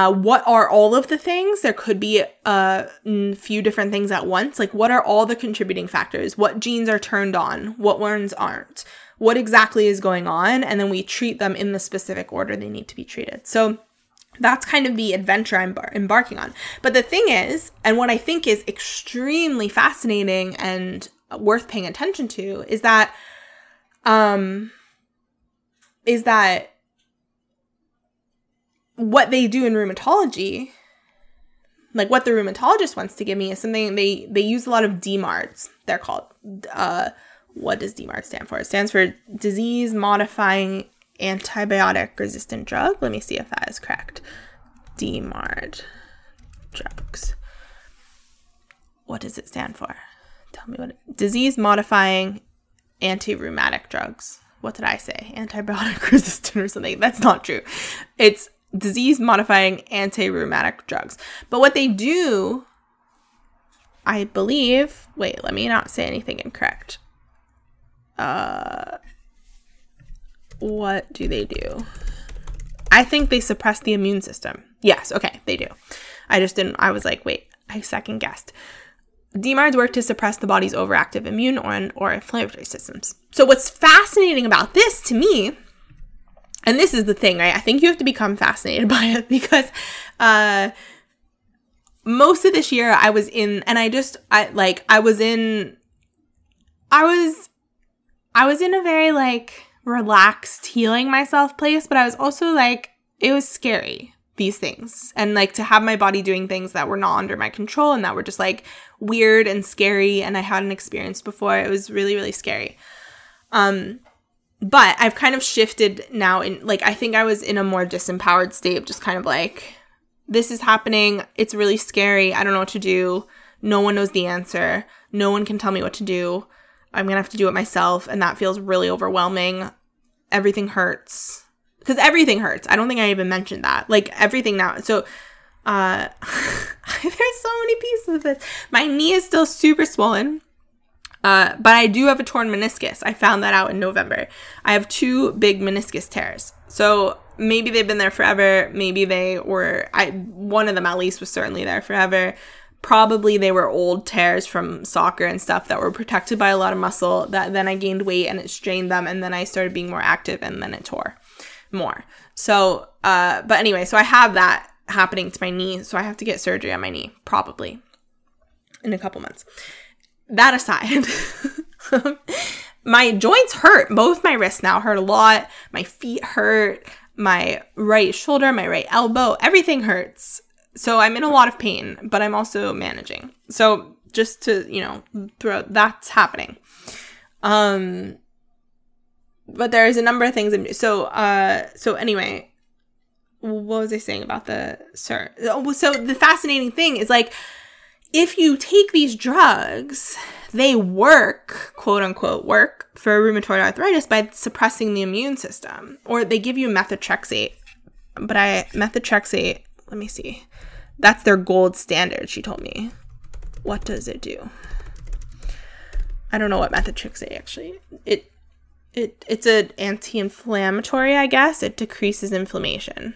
are all of the things? There could be a few different things at once. Like what are all the contributing factors? What genes are turned on? What ones aren't? What exactly is going on? And then we treat them in the specific order they need to be treated. So that's kind of the adventure I'm embarking on. But the thing is, and what I think is extremely fascinating and worth paying attention to, is that what they do in rheumatology, like what the rheumatologist wants to give me, is something they use a lot of DMARDs. They're called, what does DMARD stand for? It stands for disease modifying antibiotic-resistant drug. Let me see if that is correct. DMARD drugs. What does it stand for? Tell me what it... Disease-modifying anti-rheumatic drugs. What did I say? Antibiotic-resistant or something. That's not true. It's disease-modifying anti-rheumatic drugs. But what they do, I believe... Wait, let me not say anything incorrect. What do they do? I think they suppress the immune system. Yes, okay, they do. I was like, wait, I second guessed. DMARDs work to suppress the body's overactive immune or inflammatory systems. So what's fascinating about this to me, and this is the thing, right? I think you have to become fascinated by it, because most of this year I was in a very like relaxed, healing myself place, but I was also like, it was scary, these things, and like to have my body doing things that were not under my control and that were just like weird and scary, and I hadn't experienced before. It was really, really scary. But I've kind of shifted now, in like, I think I was in a more disempowered state of just kind of like, this is happening, it's really scary, I don't know what to do, no one knows the answer, no one can tell me what to do, I'm gonna have to do it myself, and that feels really overwhelming. Everything hurts. Because everything hurts. I don't think I even mentioned that. Like, everything now. So, there's so many pieces of this. My knee is still super swollen. But I do have a torn meniscus. I found that out in November. I have 2 big meniscus tears. So, maybe they've been there forever. Maybe they were... one of them, at least, was certainly there forever. Probably they were old tears from soccer and stuff that were protected by a lot of muscle, that then I gained weight and it strained them, and then I started being more active and then it tore more. So, but anyway, so I have that happening to my knee. So I have to get surgery on my knee, probably in a couple months. That aside, my joints hurt. Both my wrists now hurt a lot. My feet hurt. My right shoulder, my right elbow, everything hurts. So I'm in a lot of pain, but I'm also managing. So just to, you know, that's happening. But there's a number of things I'm doing. So anyway, what was I saying about the CIRS? So the fascinating thing is like, if you take these drugs, they work, quote unquote, work for rheumatoid arthritis by suppressing the immune system. Or they give you methotrexate. But methotrexate, let me see. That's their gold standard, she told me. What does it do? I don't know what methotrexate actually. It's an anti-inflammatory, I guess. It decreases inflammation.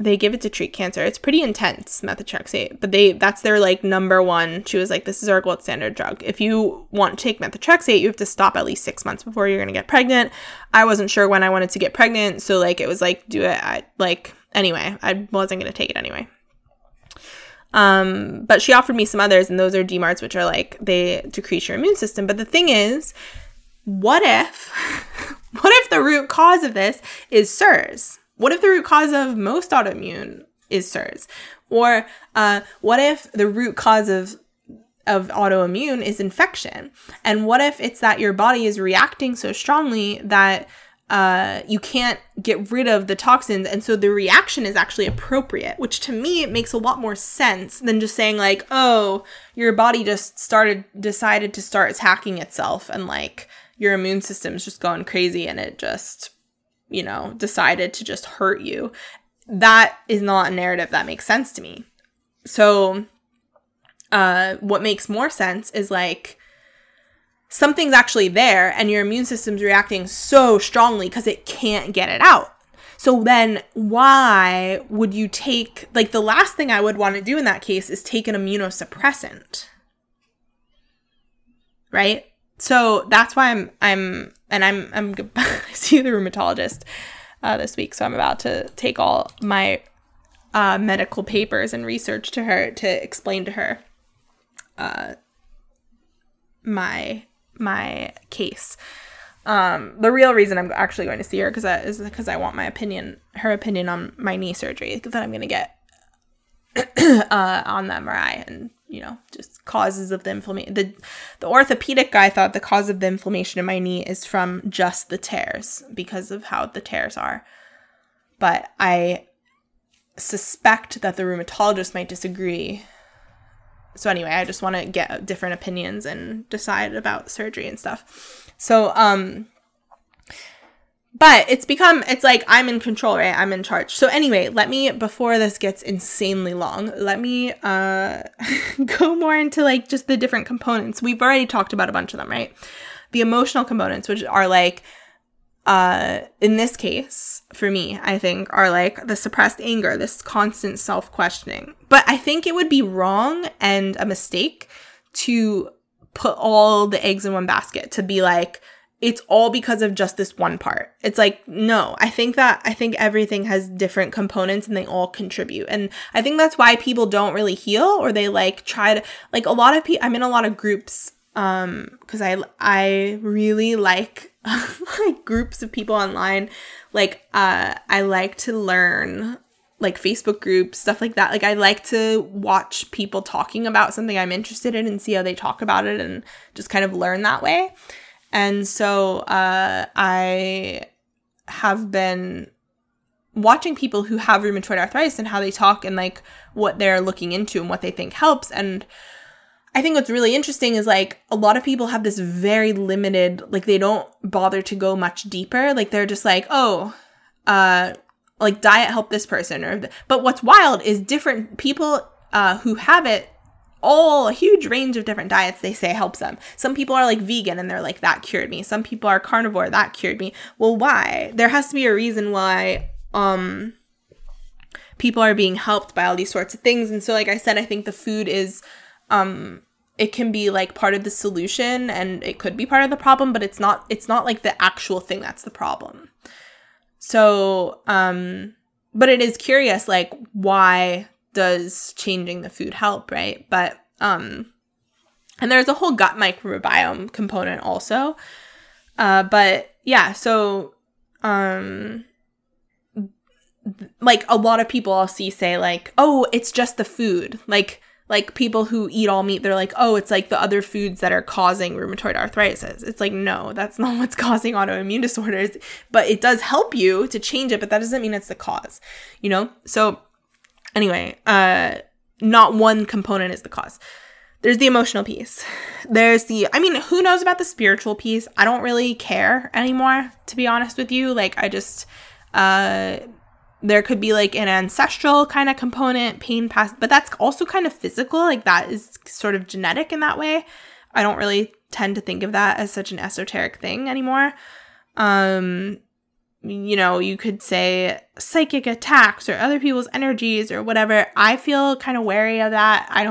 They give it to treat cancer. It's pretty intense, methotrexate, but that's their like number one. She was like, this is our gold standard drug. If you want to take methotrexate, you have to stop at least 6 months before you're going to get pregnant. I wasn't sure when I wanted to get pregnant. So like, it was like, do it. Anyway, I wasn't going to take it anyway. But she offered me some others, and those are DMARDs, which are like, they decrease your immune system. But the thing is, what if the root cause of this is CIRS? What if the root cause of most autoimmune is CIRS? Or what if the root cause of autoimmune is infection? And what if it's that your body is reacting so strongly that you can't get rid of the toxins, and so the reaction is actually appropriate, which to me it makes a lot more sense than just saying like, oh, your body just decided to start attacking itself, and like your immune system's just going crazy and it just, you know, decided to just hurt you. That is not a narrative that makes sense to me. So what makes more sense is like, something's actually there and your immune system's reacting so strongly because it can't get it out. So then why would you take, like, the last thing I would want to do in that case is take an immunosuppressant, right? So that's why I'm see the rheumatologist this week. So I'm about to take all my medical papers and research to her to explain to her my case. The real reason I'm actually going to see her is because I want her opinion on my knee surgery that I'm going to get on the MRI, and, you know, just causes of the inflammation. The orthopedic guy thought the cause of the inflammation in my knee is from just the tears, because of how the tears are. But I suspect that the rheumatologist might disagree. So anyway, I just want to get different opinions and decide about surgery and stuff. So, but it's like, I'm in control, right? I'm in charge. So anyway, before this gets insanely long, let me go more into like just the different components. We've already talked about a bunch of them, right? The emotional components, which are like, in this case, for me, I think, are like the suppressed anger, this constant self-questioning. But I think it would be wrong and a mistake to put all the eggs in one basket, to be like, it's all because of just this one part. It's like, no, I think everything has different components and they all contribute. And I think that's why people don't really heal, or they like try to, like, a lot of people, I'm in a lot of groups, because I really like, like, groups of people online. Like, I like to learn, like, Facebook groups, stuff like that. Like, I like to watch people talking about something I'm interested in and see how they talk about it and just kind of learn that way. And so I have been watching people who have rheumatoid arthritis and how they talk and, like, what they're looking into and what they think helps. And I think what's really interesting is, like, a lot of people have this very limited, like, they don't bother to go much deeper. Like, they're just like, oh, like, diet helped this person. But what's wild is different people who have it, all a huge range of different diets they say helps them. Some people are like vegan and they're like, that cured me. Some people are carnivore, that cured me. Well, why? There has to be a reason why people are being helped by all these sorts of things. And so, like I said, I think the food is... it can be like part of the solution and it could be part of the problem, but it's not like the actual thing that's the problem. So, but it is curious, like, why does changing the food help, right? But, and there's a whole gut microbiome component also. But yeah, so, like, a lot of people I'll see say like, oh, it's just the food. Like, people who eat all meat, they're like, oh, it's like the other foods that are causing rheumatoid arthritis. It's like, no, that's not what's causing autoimmune disorders, but it does help you to change it, but that doesn't mean it's the cause, you know? So Anyway, not one component is the cause. There's the emotional piece. There's the, I mean, who knows about the spiritual piece? I don't really care anymore, to be honest with you. Like, I just, there could be like an ancestral kind of component, pain past, but that's also kind of physical. Like, that is sort of genetic in that way. I don't really tend to think of that as such an esoteric thing anymore. You know, you could say psychic attacks or other people's energies or whatever. I feel kind of wary of that. I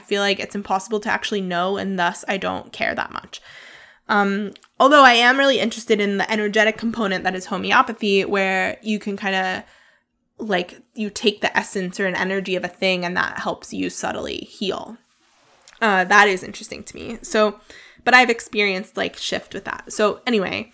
feel like it's impossible to actually know, and thus I don't care that much. Although I am really interested in the energetic component that is homeopathy, where you can kind of, like, you take the essence or an energy of a thing and that helps you subtly heal. That is interesting to me. So, but I've experienced, like, shift with that. So anyway,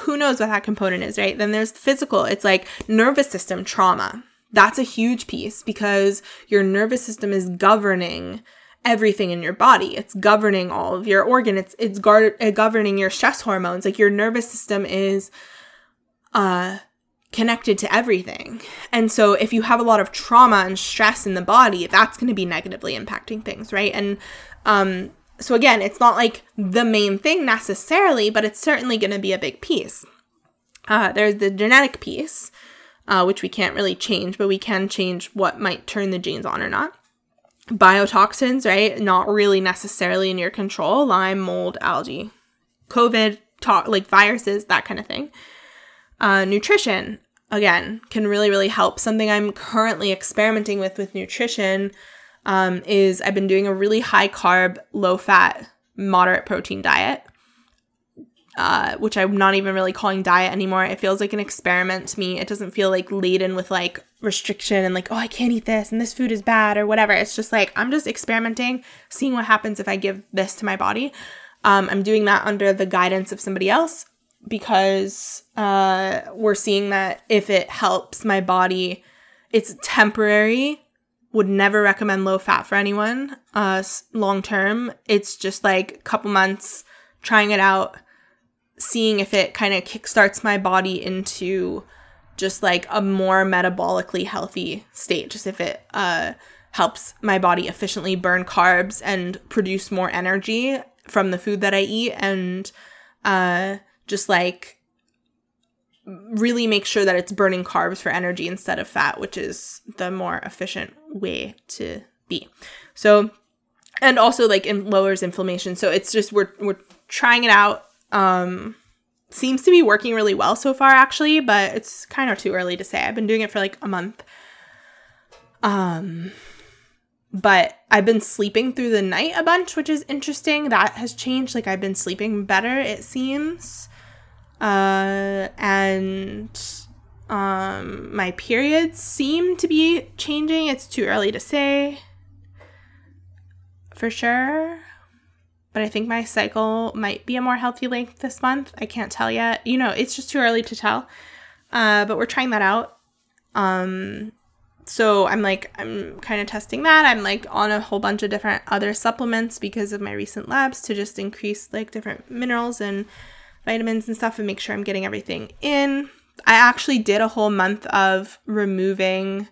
who knows what that component is, right? Then there's the physical. It's like nervous system trauma. That's a huge piece because your nervous system is governing everything in your body. It's governing all of your organ. It's governing your stress hormones. Like, your nervous system is connected to everything. And so if you have a lot of trauma and stress in the body, that's going to be negatively impacting things, right? And so again, it's not like the main thing necessarily, but it's certainly going to be a big piece. There's the genetic piece, which we can't really change, but we can change what might turn the genes on or not. Biotoxins, right? Not really necessarily in your control. Lyme, mold, algae, COVID, like viruses, that kind of thing. Nutrition, again, can really, really help. Something I'm currently experimenting with nutrition is I've been doing a really high carb, low fat, moderate protein diet, which I'm not even really calling diet anymore. It feels like an experiment to me. It doesn't feel like laden with like restriction and like, oh, I can't eat this and this food is bad or whatever. It's just like, I'm just experimenting, seeing what happens if I give this to my body. I'm doing that under the guidance of somebody else because we're seeing that if it helps my body, it's temporary. Would never recommend low fat for anyone long term. It's just like a couple months trying it out, seeing if it kind of kickstarts my body into just like a more metabolically healthy state. Just if it helps my body efficiently burn carbs and produce more energy from the food that I eat, and just like really make sure that it's burning carbs for energy instead of fat, which is the more efficient way to be. So, and also like it lowers inflammation. So it's just, we're trying it out. Seems to be working really well so far actually, but it's kind of too early to say. I've been doing it for like a month. But I've been sleeping through the night a bunch, which is interesting. That has changed. Like, I've been sleeping better, it seems. And my periods seem to be changing. It's too early to say for sure, but I think my cycle might be a more healthy length this month. I can't tell yet. You know, it's just too early to tell, but we're trying that out. So I'm kind of testing that. I'm like on a whole bunch of different other supplements because of my recent labs to just increase like different minerals and vitamins and stuff and make sure I'm getting everything in. I actually did a whole month of removing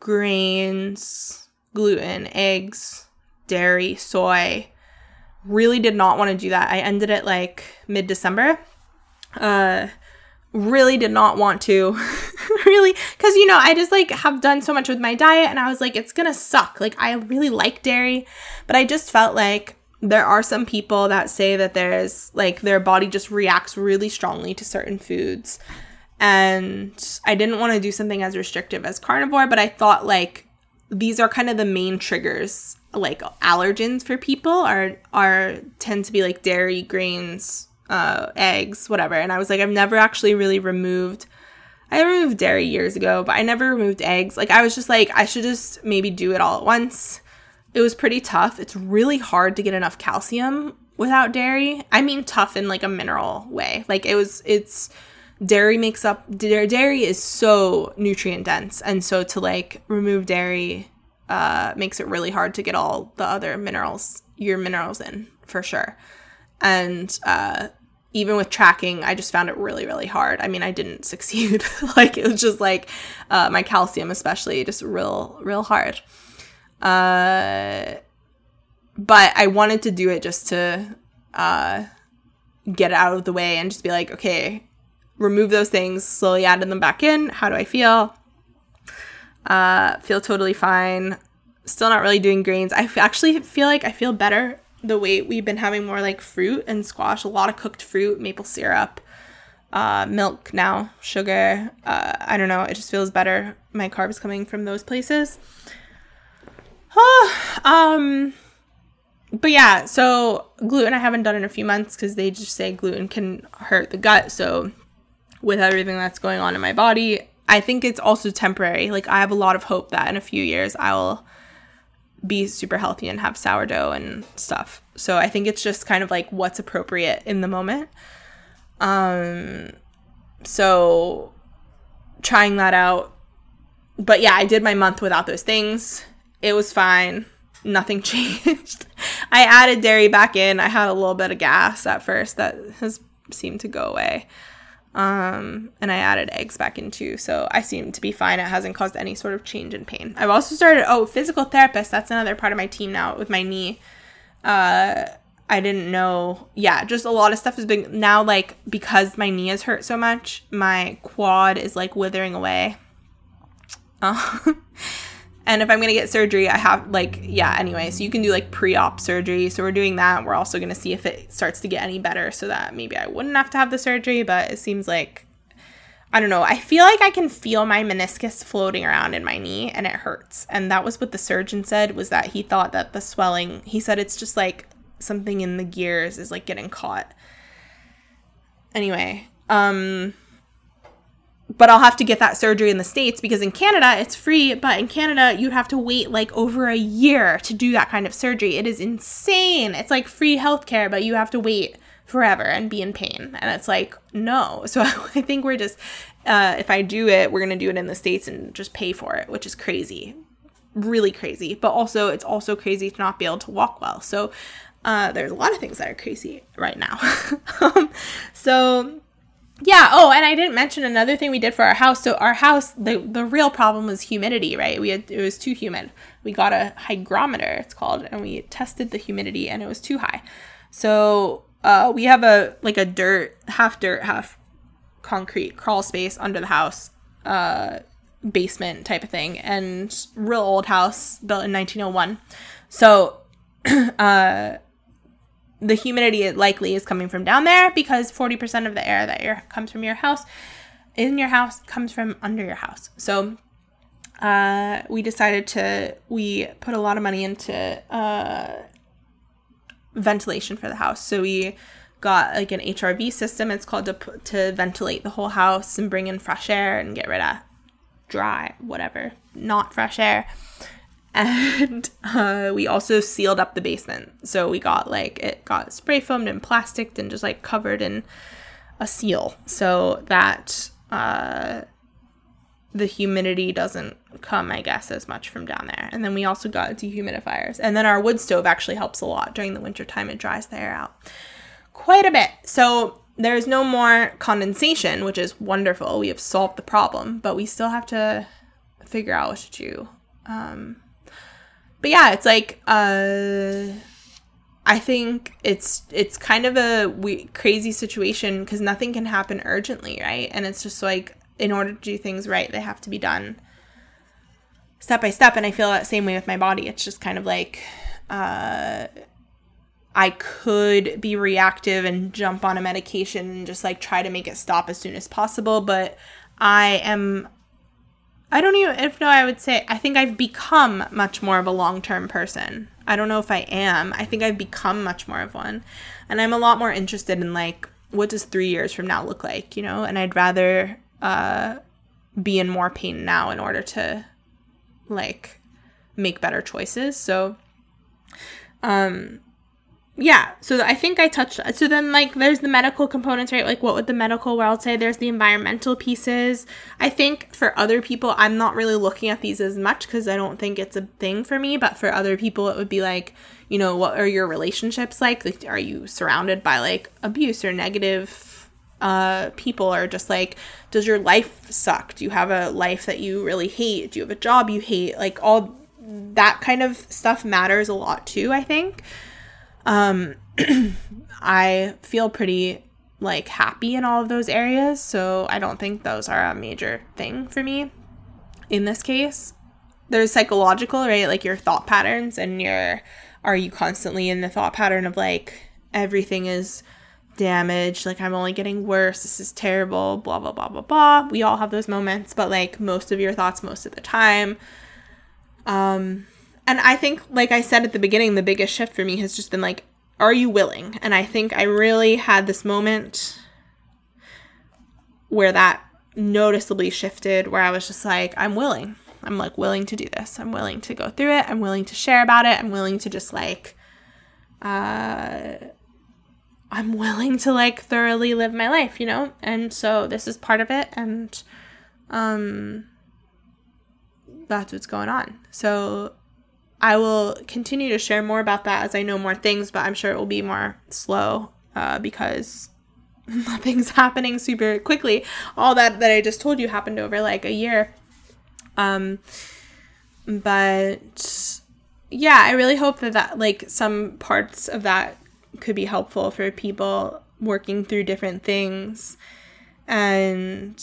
grains, gluten, eggs, dairy, soy. Really did not want to do that. I ended it like mid-December. Really did not want to. Really, because, you know, I just like have done so much with my diet and I was like, it's going to suck. Like, I really like dairy, but I just felt like there are some people that say that there's like their body just reacts really strongly to certain foods. And I didn't want to do something as restrictive as carnivore, but I thought like these are kind of the main triggers, like allergens for people are tend to be like dairy, grains, eggs, whatever. And I was like, I've never actually really removed, I removed dairy years ago, but I never removed eggs. Like, I was just like, I should just maybe do it all at once. It was pretty tough. It's really hard to get enough calcium without dairy. I mean, tough in like a mineral way. Like, dairy makes up, dairy is so nutrient dense. And so to like remove dairy makes it really hard to get all the other minerals in for sure. And even with tracking, I just found it really, really hard. I mean, I didn't succeed. Like, it was just like my calcium especially, just real hard. But I wanted to do it just to get it out of the way and just be like, okay, remove those things, slowly adding them back in. How do I feel? Feel totally fine. Still not really doing grains. I actually feel like I feel better the way we've been having more like fruit and squash, a lot of cooked fruit, maple syrup, milk now, sugar. I don't know. It just feels better. My carbs coming from those places. But yeah, so gluten I haven't done in a few months because they just say gluten can hurt the gut. So with everything that's going on in my body, I think it's also temporary. Like, I have a lot of hope that in a few years I will be super healthy and have sourdough and stuff. So I think it's just kind of like what's appropriate in the moment. So trying that out. But yeah, I did my month without those things. It was fine. Nothing changed. I added dairy back in. I had a little bit of gas at first that has seemed to go away. And I added eggs back in too, so I seem to be fine. It hasn't caused any sort of change in pain. I've also started, physical therapist. That's another part of my team now with my knee. I didn't know. Yeah, just a lot of stuff has been now, like, because my knee has hurt so much, my quad is like withering away. And if I'm going to get surgery, I have anyway, so you can do like pre-op surgery. So we're doing that. We're also going to see if it starts to get any better so that maybe I wouldn't have to have the surgery. But it seems like, I don't know. I feel like I can feel my meniscus floating around in my knee and it hurts. And that was what the surgeon said, was that he thought that the swelling, he said it's just like something in the gears is like getting caught. Anyway, but I'll have to get that surgery in the States because in Canada, it's free. But in Canada, you'd have to wait like over a year to do that kind of surgery. It is insane. It's like free healthcare, but you have to wait forever and be in pain. And it's like, no. So I think we're just, if I do it, we're going to do it in the States and just pay for it, which is crazy. Really crazy. But also, it's also crazy to not be able to walk well. So there's a lot of things that are crazy right now. Yeah. Oh, and I didn't mention another thing we did for our house. So our house, the real problem was humidity, right? It was too humid. We got a hygrometer, it's called, and we tested the humidity and it was too high. So we have a dirt, half concrete crawl space under the house, basement type of thing, and real old house built in 1901. So the humidity likely is coming from down there because 40% of the air that comes from your house, in your house, comes from under your house. So we put a lot of money into ventilation for the house. So we got like an HRV system. It's called to ventilate the whole house and bring in fresh air and get rid of not fresh air. And we also sealed up the basement. So we got it got spray foamed and plasticed and just covered in a seal so that the humidity doesn't come, I guess, as much from down there. And then we also got dehumidifiers. And then our wood stove actually helps a lot during the winter time. It dries the air out quite a bit. So there's no more condensation, which is wonderful. We have solved the problem, but we still have to figure out what to do. But yeah, it's I think it's kind of a crazy situation because nothing can happen urgently, right? And it's just in order to do things right, they have to be done step by step. And I feel that same way with my body. It's just kind of I could be reactive and jump on a medication and just try to make it stop as soon as possible. But I think I've become much more of a long-term person. I don't know if I am. I think I've become much more of one. And I'm a lot more interested in, what does 3 years from now look like, you know? And I'd rather be in more pain now in order to, make better choices. So Yeah, so I think I touched, so then, like, there's the medical components, right? Like, what would the medical world say? There's the environmental pieces. I think for other people, I'm not really looking at these as much because I don't think it's a thing for me. But for other people, it would be like, you know, what are your relationships like? Like, are you surrounded by, like, abuse or negative people? Or just, like, does your life suck? Do you have a life that you really hate? Do you have a job you hate? Like, all that kind of stuff matters a lot too, I think. I feel pretty, like, happy in all of those areas, so I don't think those are a major thing for me in this case. There's psychological, right? Like, your thought patterns and your, are you constantly in the thought pattern of, like, everything is damaged, like, I'm only getting worse, this is terrible, blah, blah, blah, blah, blah. We all have those moments, but, like, most of your thoughts most of the time. And I think, like I said at the beginning, the biggest shift for me has just been, like, are you willing? And I think I really had this moment where that noticeably shifted, where I was just like, I'm willing. I'm, like, willing to do this. I'm willing to go through it. I'm willing to share about it. I'm willing to just, like, I'm willing to, like, thoroughly live my life, you know? And so this is part of it, and that's what's going on. So I will continue to share more about that as I know more things, but I'm sure it will be more slow because nothing's happening super quickly. All that I just told you happened over, like, a year. But, yeah, I really hope that, like, some parts of that could be helpful for people working through different things. And,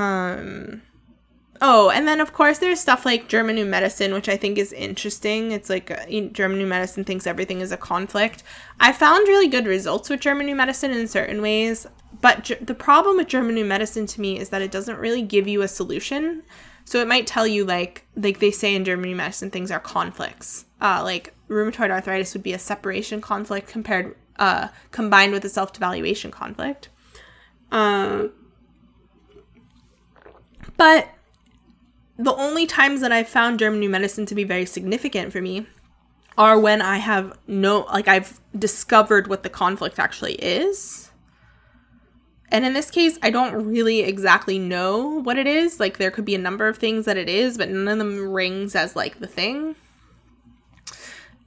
oh, and then, of course, there's stuff like German New Medicine, which I think is interesting. It's like German New Medicine thinks everything is a conflict. I found really good results with German New Medicine in certain ways, but the problem with German New Medicine to me is that it doesn't really give you a solution. So it might tell you, like they say in German New Medicine, things are conflicts. Like, rheumatoid arthritis would be a separation conflict combined with a self-devaluation conflict. But the only times that I've found German New Medicine to be very significant for me are when I have I've discovered what the conflict actually is. And in this case, I don't really exactly know what it is. Like, there could be a number of things that it is, but none of them rings as, like, the thing.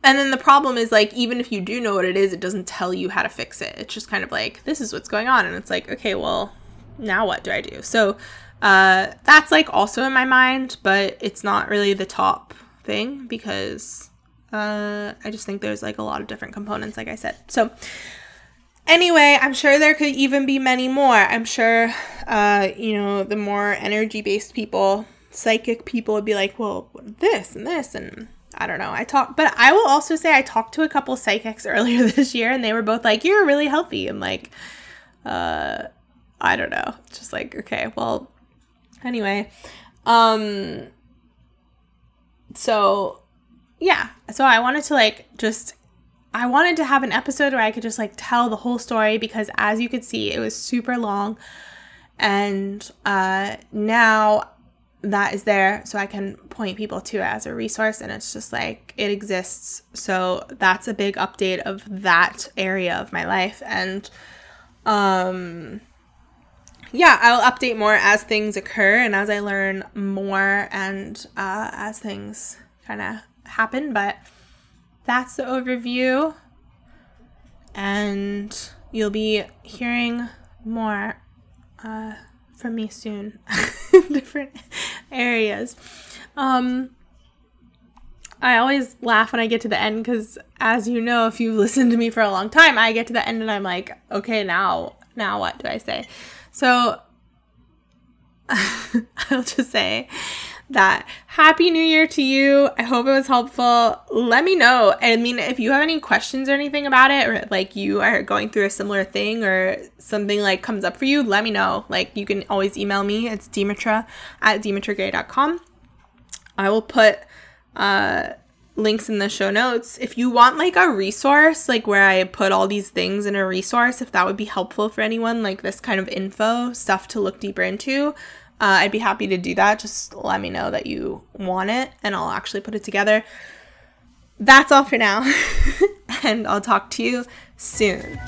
And then the problem is, like, even if you do know what it is, it doesn't tell you how to fix it. It's just kind of like, this is what's going on. And it's like, okay, well, now what do I do? So that's, like, also in my mind, but it's not really the top thing because I just think there's, like, a lot of different components, like I said. So anyway, I'm sure there could even be many more. I'm sure, you know, the more energy-based people, psychic people would be like, well, this, and I don't know. But I will also say I talked to a couple psychics earlier this year, and they were both like, you're really healthy. I'm like, I don't know. It's just like, okay, well, anyway, so yeah, so I wanted to have an episode where I could just, like, tell the whole story because, as you could see, it was super long, and now that is there, so I can point people to it as a resource, and it's just like, it exists. So that's a big update of that area of my life, and yeah, I'll update more as things occur and as I learn more and as things kind of happen. But that's the overview, and you'll be hearing more from me soon in different areas. I always laugh when I get to the end because, as you know, if you've listened to me for a long time, I get to the end and I'm like, okay, now what do I say? So I'll just say that Happy New Year to you. I hope it was helpful. Let me know. I mean, if you have any questions or anything about it, or, like, you are going through a similar thing or something, like, comes up for you, let me know. Like, you can always email me. It's demetra@demetragray.com. I will put links in the show notes. If you want, like, a resource, like, where I put all these things in a resource, if that would be helpful for anyone, like, this kind of info stuff to look deeper into, I'd be happy to do that. Just let me know that you want it, and I'll actually put it together. That's all for now, and I'll talk to you soon.